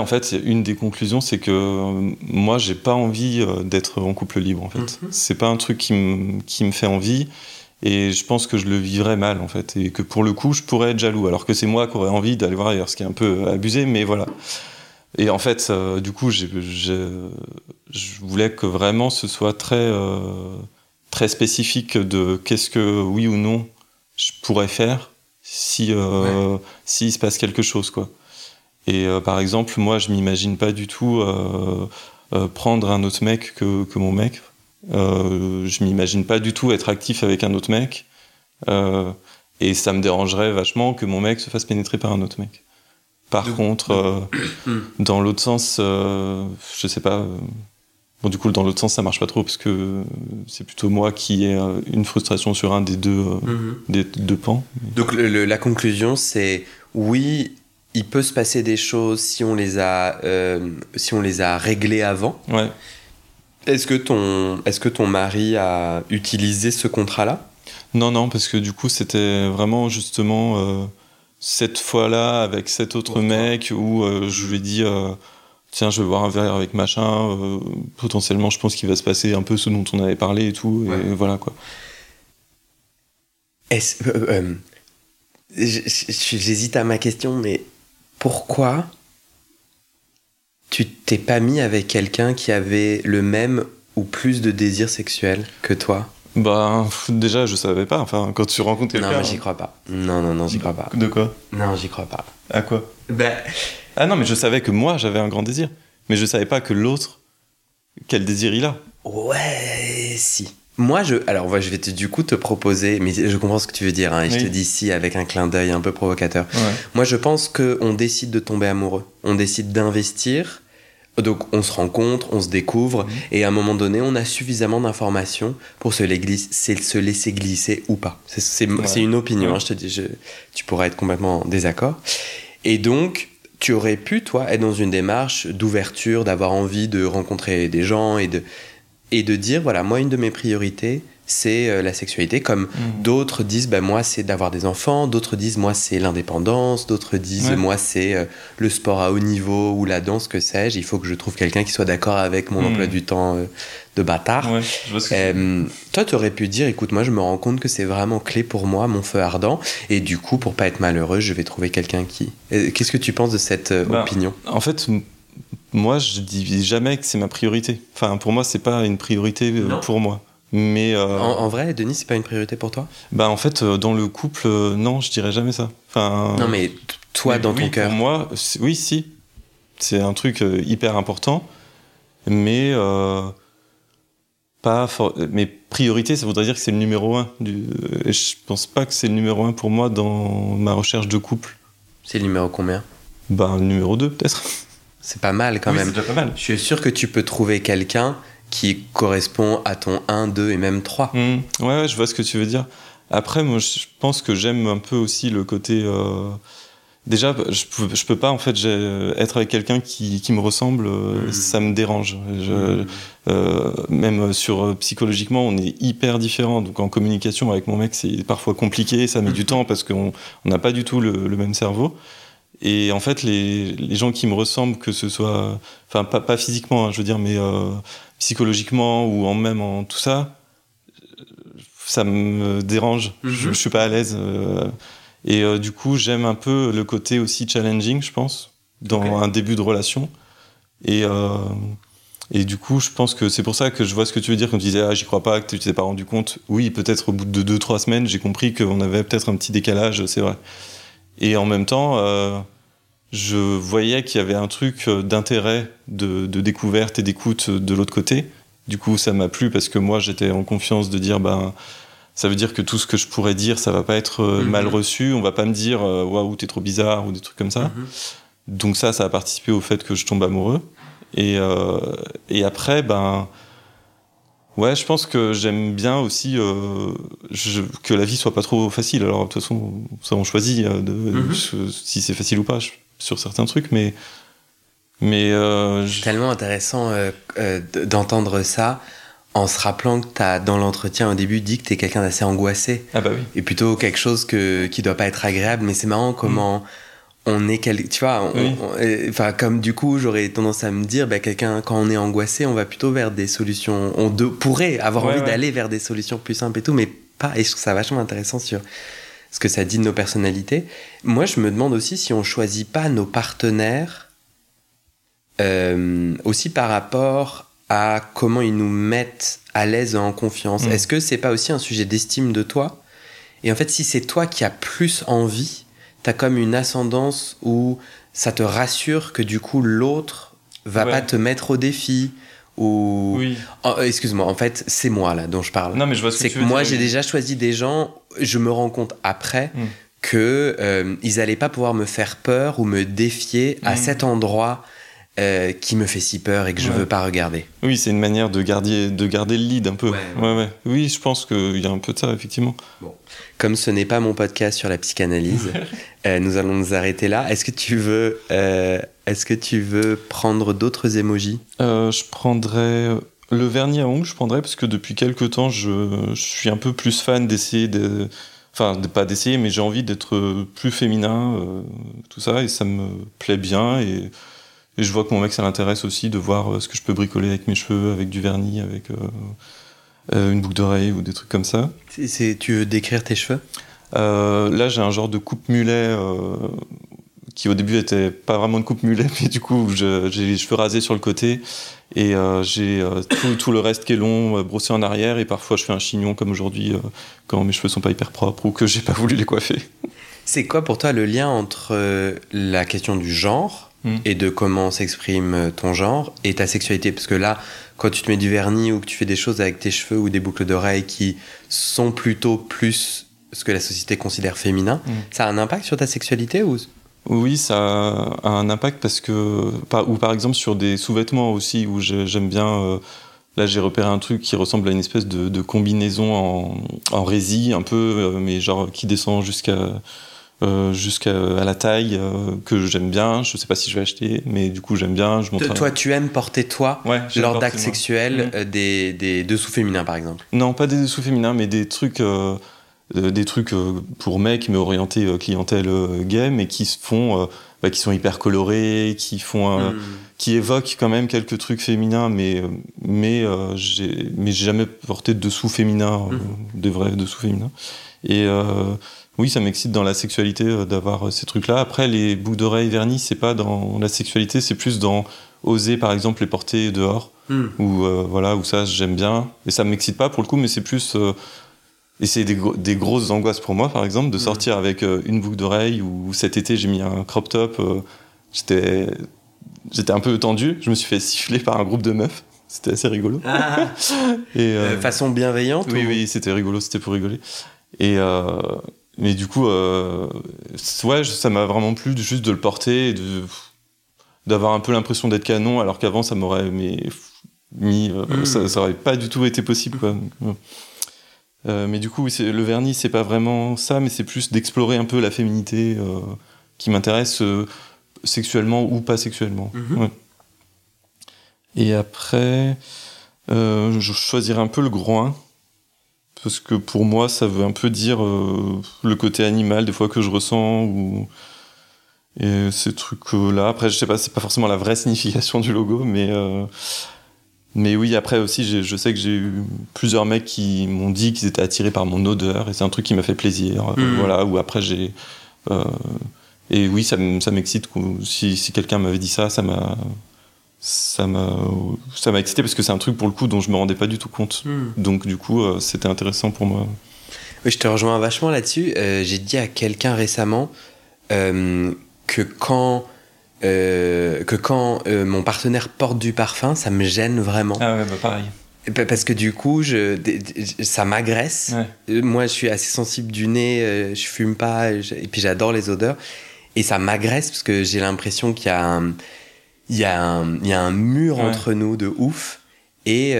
en fait, une des conclusions, c'est que moi, j'ai pas envie d'être en couple libre, en fait. C'est pas un truc qui me fait envie. Et je pense que je le vivrais mal, en fait, et que pour le coup, je pourrais être jaloux, alors que c'est moi qui aurais envie d'aller voir ailleurs, ce qui est un peu abusé, mais voilà. Et en fait, du coup, je voulais que vraiment ce soit très, très spécifique de qu'est-ce que, oui ou non, je pourrais faire s'il se passe quelque chose, quoi. Et par exemple, moi, je m'imagine pas du tout prendre un autre mec que mon mec. Je m'imagine pas du tout être actif avec un autre mec et ça me dérangerait vachement que mon mec se fasse pénétrer par un autre mec. Par contre, dans l'autre sens, je sais pas. Bon, du coup, dans l'autre sens, ça marche pas trop parce que c'est plutôt moi qui ai une frustration sur un des deux pans. Donc la conclusion, c'est oui, il peut se passer des choses si on les a réglées avant. Ouais. Est-ce que ton mari a utilisé ce contrat-là ? Non, parce que du coup, c'était vraiment justement cette fois-là avec cet autre mec où je lui ai dit tiens, je vais boire un verre avec machin, potentiellement, je pense qu'il va se passer un peu ce dont on avait parlé et tout, et voilà quoi. J'hésite à ma question, mais pourquoi tu t'es pas mis avec quelqu'un qui avait le même ou plus de désir sexuel que toi ? Bah, déjà, je savais pas. Enfin, quand tu rencontres quelqu'un... Non, mais j'y crois pas. Non, j'y crois pas. De quoi ? Non, j'y crois pas. À quoi ? Ah non, mais je savais que moi, j'avais un grand désir. Mais je savais pas que l'autre, quel désir il a. Ouais, si. Moi, Alors, je vais du coup te proposer... Mais je comprends ce que tu veux dire, hein, et oui. Je te dis si avec un clin d'œil un peu provocateur. Ouais. Moi, je pense qu'on décide de tomber amoureux. On décide d'investir... Donc, on se rencontre, on se découvre, et à un moment donné, on a suffisamment d'informations pour se laisser glisser ou pas. C'est une opinion, hein, je te dis, tu pourrais être complètement en désaccord. Et donc, tu aurais pu, toi, être dans une démarche d'ouverture, d'avoir envie de rencontrer des gens et de dire, voilà, moi, une de mes priorités, c'est la sexualité, comme d'autres disent, bah, moi, c'est d'avoir des enfants, d'autres disent, moi, c'est l'indépendance, d'autres disent, moi, c'est le sport à haut niveau ou la danse, que sais-je, il faut que je trouve quelqu'un qui soit d'accord avec mon emploi du temps de bâtard. Ouais, je vois ce que toi, tu aurais pu dire, écoute, moi, je me rends compte que c'est vraiment clé pour moi, mon feu ardent, et du coup, pour pas être malheureux, je vais trouver quelqu'un qui... Qu'est-ce que tu penses de cette opinion ? En fait... Moi, je dis jamais que c'est ma priorité. Enfin, pour moi, c'est pas une priorité pour moi. Mais en vrai, Denis, c'est pas une priorité pour toi ? Bah, en fait, dans le couple, non, je dirais jamais ça. Enfin. Non, mais toi, mais dans ton cœur. Pour moi, oui, si. C'est un truc hyper important, mais pas. Mais priorité, ça voudrait dire que c'est le numéro 1. Et je pense pas que c'est le numéro 1 pour moi dans ma recherche de couple. C'est le numéro combien ? Bah, le numéro 2, peut-être. C'est pas mal quand même. C'est déjà pas mal. Je suis sûr que tu peux trouver quelqu'un qui correspond à ton 1, 2 et même 3. Ouais, je vois ce que tu veux dire. Après, moi, je pense que j'aime un peu aussi le côté Déjà, je peux pas en fait être avec quelqu'un qui me ressemble, ça me dérange. Même sur psychologiquement, on est hyper différents. Donc en communication avec mon mec, c'est parfois compliqué, ça met du temps parce qu'on n'a pas du tout le même cerveau. Et en fait, les gens qui me ressemblent, que ce soit, enfin pas physiquement, hein, je veux dire, mais psychologiquement ou en tout ça, ça me dérange. Je suis pas à l'aise. Et du coup, j'aime un peu le côté aussi challenging, je pense, dans un début de relation. Et du coup, je pense que c'est pour ça que je vois ce que tu veux dire quand tu disais « Ah, j'y crois pas, que tu t'es pas rendu compte ». Oui, peut-être au bout de 2-3 semaines, j'ai compris qu'on avait peut-être un petit décalage, c'est vrai. Et en même temps, je voyais qu'il y avait un truc d'intérêt, de découverte et d'écoute de l'autre côté. Du coup, ça m'a plu parce que moi, j'étais en confiance de dire « Ben... » Ça veut dire que tout ce que je pourrais dire, ça va pas être mal reçu. On va pas me dire « Waouh, t'es trop bizarre » ou des trucs comme ça. Donc ça a participé au fait que je tombe amoureux. Et après, ben... Ouais, je pense que j'aime bien aussi que la vie soit pas trop facile. Alors, de toute façon, ça, on choisit si c'est facile ou pas sur certains trucs, mais c'est tellement intéressant d'entendre ça, en se rappelant que t'as, dans l'entretien au début, dit que t'es quelqu'un d'assez angoissé. Ah bah oui. Et plutôt quelque chose qui doit pas être agréable. Mais c'est marrant comment on est... tu vois, enfin, comme du coup, j'aurais tendance à me dire, bah, quelqu'un, quand on est angoissé, on va plutôt vers des solutions... pourrait avoir envie d'aller vers des solutions plus simples et tout, mais pas... Et je trouve ça vachement intéressant sur ce que ça dit de nos personnalités. Moi, je me demande aussi si on choisit pas nos partenaires aussi par rapport... à comment ils nous mettent à l'aise et en confiance. Est-ce que c'est pas aussi un sujet d'estime de toi ? Et en fait, si c'est toi qui as plus envie, t'as comme une ascendance où ça te rassure que du coup l'autre va pas te mettre au défi. Ou... Oui. Oh, excuse-moi, en fait, c'est moi là dont je parle. Non, mais je vois ce que tu veux dire. C'est que moi, j'ai déjà choisi des gens, je me rends compte après que ils allaient pas pouvoir me faire peur ou me défier à cet endroit... qui me fait si peur et que je veux pas regarder. Oui, c'est une manière de garder le lead un peu. Ouais. Oui, je pense qu'il y a un peu de ça, effectivement. Bon. Comme ce n'est pas mon podcast sur la psychanalyse, nous allons nous arrêter là. Est-ce que tu veux prendre d'autres émojis ? Je prendrais le vernis à ongles, parce que depuis quelques temps, je suis un peu plus fan d'essayer de... Enfin, pas d'essayer, mais j'ai envie d'être plus féminin, tout ça, et ça me plaît bien, et je vois que mon mec, ça l'intéresse aussi de voir ce que je peux bricoler avec mes cheveux, avec du vernis, avec une boucle d'oreille ou des trucs comme ça. Tu veux décrire tes cheveux ? Là, j'ai un genre de coupe mulet qui, au début, était pas vraiment une coupe mulet, mais du coup, j'ai les cheveux rasés sur le côté et j'ai tout le reste qui est long, brossé en arrière, et parfois, je fais un chignon comme aujourd'hui quand mes cheveux sont pas hyper propres ou que j'ai pas voulu les coiffer. C'est quoi pour toi le lien entre la question du genre et de comment s'exprime ton genre et ta sexualité? Parce que là, quand tu te mets du vernis ou que tu fais des choses avec tes cheveux ou des boucles d'oreilles qui sont plutôt plus ce que la société considère féminin, ça a un impact sur ta sexualité ou... Oui, ça a un impact parce que... Ou par exemple sur des sous-vêtements aussi, où j'aime bien... là, j'ai repéré un truc qui ressemble à une espèce de combinaison en rési, un peu, mais genre qui descend jusqu'à la taille, que j'aime bien. Je sais pas si je vais acheter, mais du coup j'aime bien. Toi, tu aimes porter lors d'actes sexuels des dessous féminins par exemple? Non, pas des dessous féminins, mais des trucs pour mecs, mais orientés clientèle gay, mais qui se font qui sont hyper colorés, qui évoquent quand même quelques trucs féminins, mais j'ai jamais porté de dessous féminins, de vrais dessous féminins. Et oui, ça m'excite dans la sexualité d'avoir ces trucs-là. Après, les boucles d'oreilles vernis, c'est pas dans la sexualité, c'est plus dans oser, par exemple, les porter dehors. Où ça, j'aime bien. Et ça m'excite pas, pour le coup, mais c'est plus... et c'est des grosses angoisses pour moi, par exemple, de sortir avec une boucle d'oreille, ou cet été, j'ai mis un crop top. J'étais un peu tendu. Je me suis fait siffler par un groupe de meufs. C'était assez rigolo. Façon bienveillante? Oui, c'était rigolo, c'était pour rigoler. Et... mais du coup, ça m'a vraiment plu juste de le porter et d'avoir un peu l'impression d'être canon, alors qu'avant, ça m'aurait mis... Ça aurait pas du tout été possible, quoi. Mais du coup, le vernis, c'est pas vraiment ça, mais c'est plus d'explorer un peu la féminité qui m'intéressent sexuellement ou pas sexuellement. Mm-hmm. Ouais. Et après, je choisirais un peu le groin, parce que pour moi, ça veut un peu dire le côté animal, des fois, que je ressens, ou... Et ces trucs-là, après, je sais pas, c'est pas forcément la vraie signification du logo, mais oui, après aussi, je sais que j'ai eu plusieurs mecs qui m'ont dit qu'ils étaient attirés par mon odeur, et c'est un truc qui m'a fait plaisir, voilà, ou après, j'ai... et oui, ça m'excite, si quelqu'un m'avait dit ça, ça m'a excité, parce que c'est un truc, pour le coup, dont je me rendais pas du tout compte. Donc, du coup, c'était intéressant pour moi. Oui, je te rejoins vachement là-dessus. J'ai dit à quelqu'un récemment... que quand mon partenaire porte du parfum, ça me gêne vraiment. Ah ouais, bah pareil. Parce que du coup, ça m'agresse. Ouais. Moi, je suis assez sensible du nez, je fume pas, et puis j'adore les odeurs. Et ça m'agresse parce que j'ai l'impression qu'il y a un mur entre nous de ouf. Et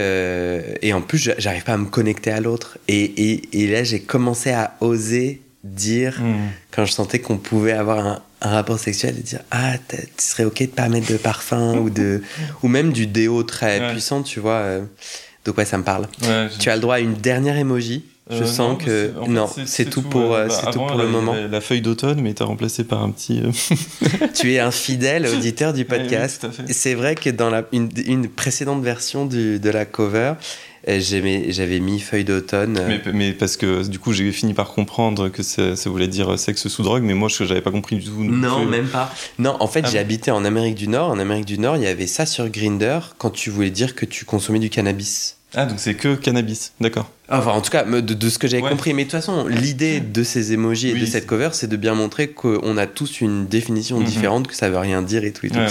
en plus, j'arrive pas à me connecter à l'autre. Et là, j'ai commencé à oser dire, quand je sentais qu'on pouvait avoir un rapport sexuel, et dire tu serais ok de pas mettre de parfum ou même du déo très puissant, tu vois. Donc ça me parle. Tu as le droit à une dernière émoji. Je sens que c'est tout pour le moment. La feuille d'automne, mais t'as remplacé par un petit... Tu es un fidèle auditeur du podcast. Oui, tout à fait. C'est vrai que dans une précédente version de la cover, j'avais mis feuille d'automne. Mais parce que du coup, j'ai fini par comprendre que ça voulait dire sexe sous drogue, mais moi, je n'avais pas compris du tout. Non, même pas. Non, en fait, j'ai habité en Amérique du Nord. En Amérique du Nord, il y avait ça sur Grindr quand tu voulais dire que tu consommais du cannabis. Ah, donc c'est que cannabis, d'accord. Enfin, en tout cas, de ce que j'avais compris. Mais de toute façon, l'idée de ces émojis et de cette cover, c'est de bien montrer qu'on a tous une définition différente, que ça veut rien dire et tout. Ouais.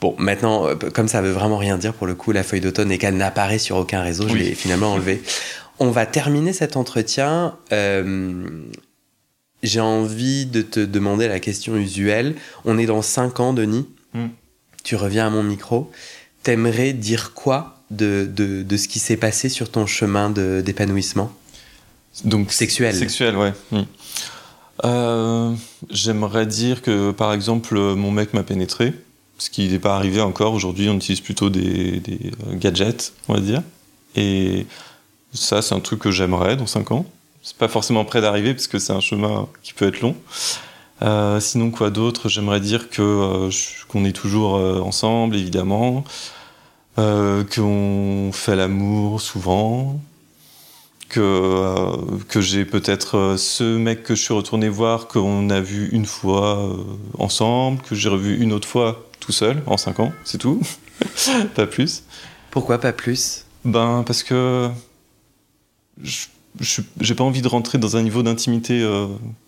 Bon, maintenant, comme ça veut vraiment rien dire pour le coup, la feuille d'automne et qu'elle n'apparaît sur aucun réseau, je l'ai finalement enlevée. On va terminer cet entretien. J'ai envie de te demander la question usuelle. On est dans 5 ans, Denis. Tu reviens à mon micro. T'aimerais dire quoi de ce qui s'est passé sur ton chemin d'épanouissement donc sexuel? Ouais. J'aimerais dire que, par exemple, mon mec m'a pénétré, ce qui n'est pas arrivé encore. Aujourd'hui, on utilise plutôt des gadgets, on va dire, et ça, c'est un truc que j'aimerais dans 5 ans. C'est pas forcément près d'arriver parce que c'est un chemin qui peut être long. Sinon, quoi d'autre? J'aimerais dire qu'on est toujours ensemble, évidemment. Qu'on fait l'amour souvent, que j'ai peut-être ce mec que je suis retourné voir, qu'on a vu une fois ensemble, que j'ai revu une autre fois tout seul, en 5 ans, c'est tout. Pas plus. Pourquoi pas plus ? Ben, parce que j'ai pas envie de rentrer dans un niveau d'intimité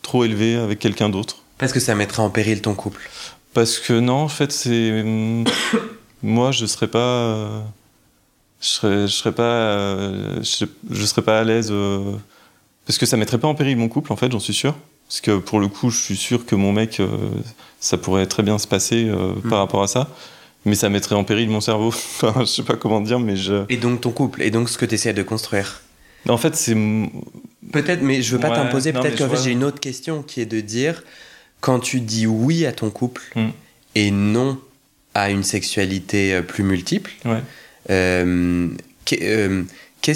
trop élevé avec quelqu'un d'autre. Parce que ça mettrait en péril ton couple ? Parce que non, en fait, c'est... Moi, je serais pas à l'aise, parce que ça mettrait pas en péril mon couple, en fait, j'en suis sûr. Parce que pour le coup, je suis sûr que mon mec, ça pourrait très bien se passer par rapport à ça, mais ça mettrait en péril mon cerveau. Enfin, je sais pas comment dire, mais Et donc ton couple, et donc ce que t'essaies de construire. En fait, c'est... Peut-être, mais je veux pas t'imposer, peut-être qu'en fait, j'ai une autre question qui est de dire, quand tu dis oui à ton couple et non à une sexualité plus multiple, qu'est-ce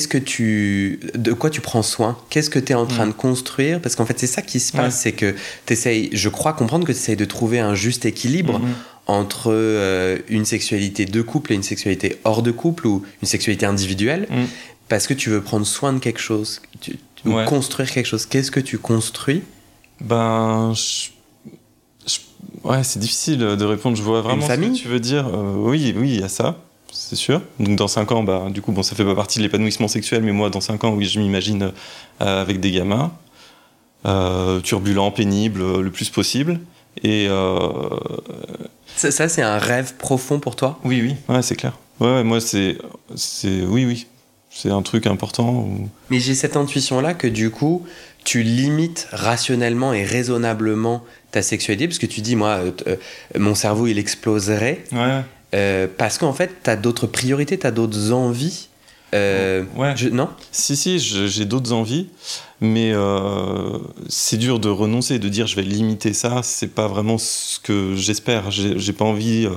que de quoi tu prends soin? Qu'est-ce que tu es en train de construire? Parce qu'en fait, c'est ça qui se passe, c'est que je crois comprendre que tu essayes de trouver un juste équilibre entre une sexualité de couple et une sexualité hors de couple, ou une sexualité individuelle, parce que tu veux prendre soin de quelque chose, ou construire quelque chose. Qu'est-ce que tu construis? Ouais, c'est difficile de répondre. Je vois vraiment ce que tu veux dire. Oui, il y a ça, c'est sûr. Donc dans 5 ans, du coup, ça fait pas partie de l'épanouissement sexuel, mais moi, dans 5 ans, oui, je m'imagine avec des gamins, turbulents, pénibles, le plus possible. Et ça, c'est un rêve profond pour toi? Oui, ouais, c'est clair. Ouais, moi, oui, c'est un truc important. Mais j'ai cette intuition-là que du coup, tu limites rationnellement et raisonnablement ta sexualité, parce que tu dis, moi, mon cerveau, il exploserait, parce qu'en fait, t'as d'autres priorités, t'as d'autres envies Ouais. Non ? Si, j'ai d'autres envies, mais c'est dur de renoncer, de dire je vais limiter ça. C'est pas vraiment ce que j'espère. J'ai pas envie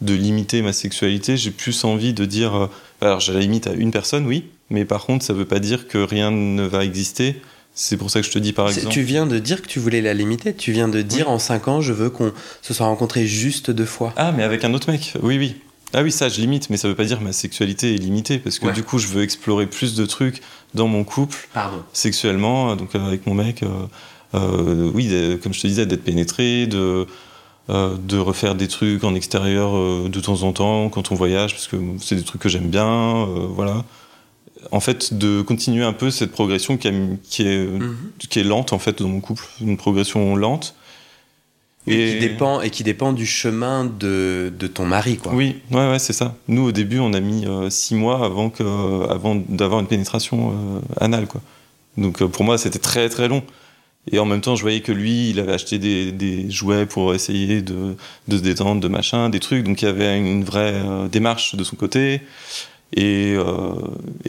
de limiter ma sexualité. J'ai plus envie de dire... alors, je la limite à une personne, oui, mais par contre, ça veut pas dire que rien ne va exister. C'est pour ça que je te dis, par exemple... Tu viens de dire que tu voulais la limiter. Tu viens de dire, oui. En 5 ans, je veux qu'on se soit rencontrés juste 2 fois. Ah, mais avec un autre mec, oui. Ah oui, ça, je limite, mais ça veut pas dire que ma sexualité est limitée, parce que du coup, je veux explorer plus de trucs dans mon couple, sexuellement, donc avec mon mec, comme je te disais, d'être pénétré, de refaire des trucs en extérieur de temps en temps, quand on voyage, parce que c'est des trucs que j'aime bien, voilà. En fait, de continuer un peu cette progression qui est lente, en fait, dans mon couple, une progression lente. Et qui dépend du chemin de ton mari, quoi. Oui, ouais, c'est ça. Nous, au début, on a mis 6 mois avant d'avoir une pénétration anale, quoi. Donc, pour moi, c'était très, très long. Et en même temps, je voyais que lui, il avait acheté des jouets pour essayer de se détendre, de machin, des trucs. Donc, il y avait une vraie démarche de son côté. Et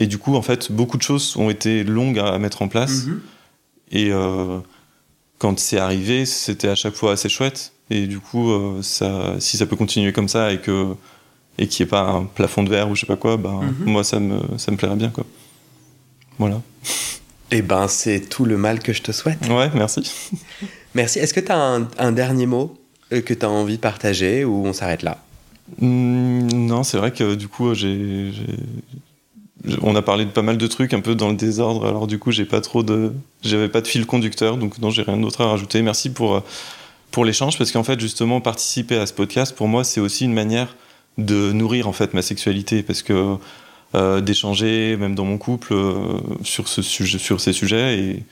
du coup, en fait, beaucoup de choses ont été longues à mettre en place. Mm-hmm. Et... quand c'est arrivé, c'était à chaque fois assez chouette. Et du coup, ça, si ça peut continuer comme ça et qu'il n'y ait pas un plafond de verre ou je sais pas quoi, moi, ça me plairait bien, quoi. Voilà. Eh ben, c'est tout le mal que je te souhaite. Ouais, merci. Merci. Est-ce que tu as un dernier mot que tu as envie de partager ou on s'arrête là ? Non, c'est vrai que du coup, on a parlé de pas mal de trucs un peu dans le désordre, alors du coup j'avais pas de fil conducteur, donc non, j'ai rien d'autre à rajouter. Merci pour l'échange, parce qu'en fait justement participer à ce podcast pour moi c'est aussi une manière de nourrir en fait ma sexualité, parce que d'échanger même dans mon couple sur ces sujets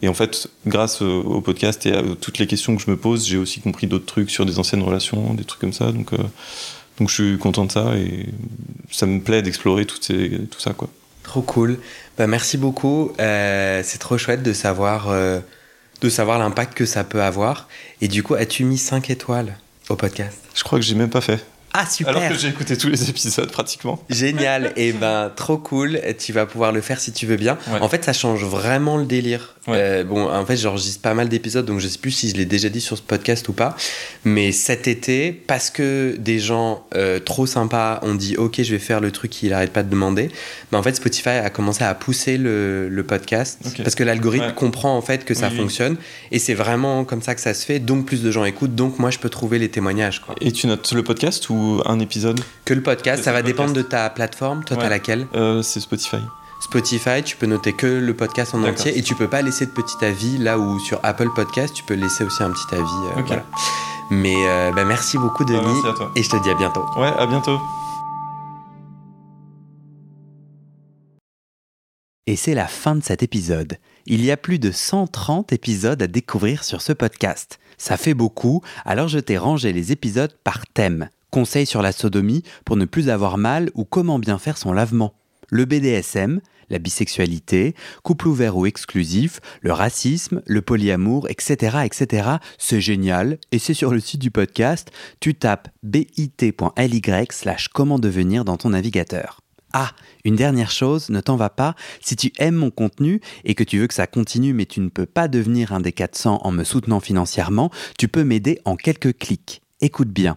et en fait grâce au podcast et à toutes les questions que je me pose, j'ai aussi compris d'autres trucs sur des anciennes relations, des trucs comme ça, donc je suis content de ça et ça me plaît d'explorer tout ça, quoi. Trop cool. Bah, merci beaucoup. C'est trop chouette de savoir l'impact que ça peut avoir. Et du coup, as-tu mis 5 étoiles au podcast ? Je crois que j'ai même pas fait. Ah, super ! Alors que j'ai écouté tous les épisodes, pratiquement. Génial. Et ben, trop cool. Tu vas pouvoir le faire si tu veux bien. Ouais. En fait, ça change vraiment le délire. Ouais. En fait, j'enregistre pas mal d'épisodes, donc je sais plus si je l'ai déjà dit sur ce podcast ou pas. Mais cet été, parce que des gens trop sympas ont dit « Ok, je vais faire le truc qu'il arrête pas de demander », ben, en fait, Spotify a commencé à pousser le podcast. Okay. Parce que l'algorithme comprend, en fait, que ça fonctionne. Et c'est vraiment comme ça que ça se fait. Donc, plus de gens écoutent. Donc, moi, je peux trouver les témoignages, quoi. Et tu notes le podcast ou un épisode ? Que le podcast, ça va dépendre de ta plateforme. Toi, t'as laquelle ? C'est Spotify. Spotify, tu peux noter que le podcast en entier et tu peux pas laisser de petit avis, là où sur Apple Podcast, tu peux laisser aussi un petit avis. Voilà. Mais merci beaucoup, Denis. Merci à toi. Et je te dis à bientôt. Ouais, à bientôt. Et c'est la fin de cet épisode. Il y a plus de 130 épisodes à découvrir sur ce podcast. Ça fait beaucoup, alors je t'ai rangé les épisodes par thème. Conseils sur la sodomie pour ne plus avoir mal ou comment bien faire son lavement. Le BDSM, la bisexualité, couple ouvert ou exclusif, le racisme, le polyamour, etc. etc. C'est génial et c'est sur le site du podcast. Tu tapes bit.ly/comment devenir dans ton navigateur. Ah, une dernière chose, ne t'en va pas, si tu aimes mon contenu et que tu veux que ça continue mais tu ne peux pas devenir un des 400 en me soutenant financièrement, tu peux m'aider en quelques clics. Écoute bien.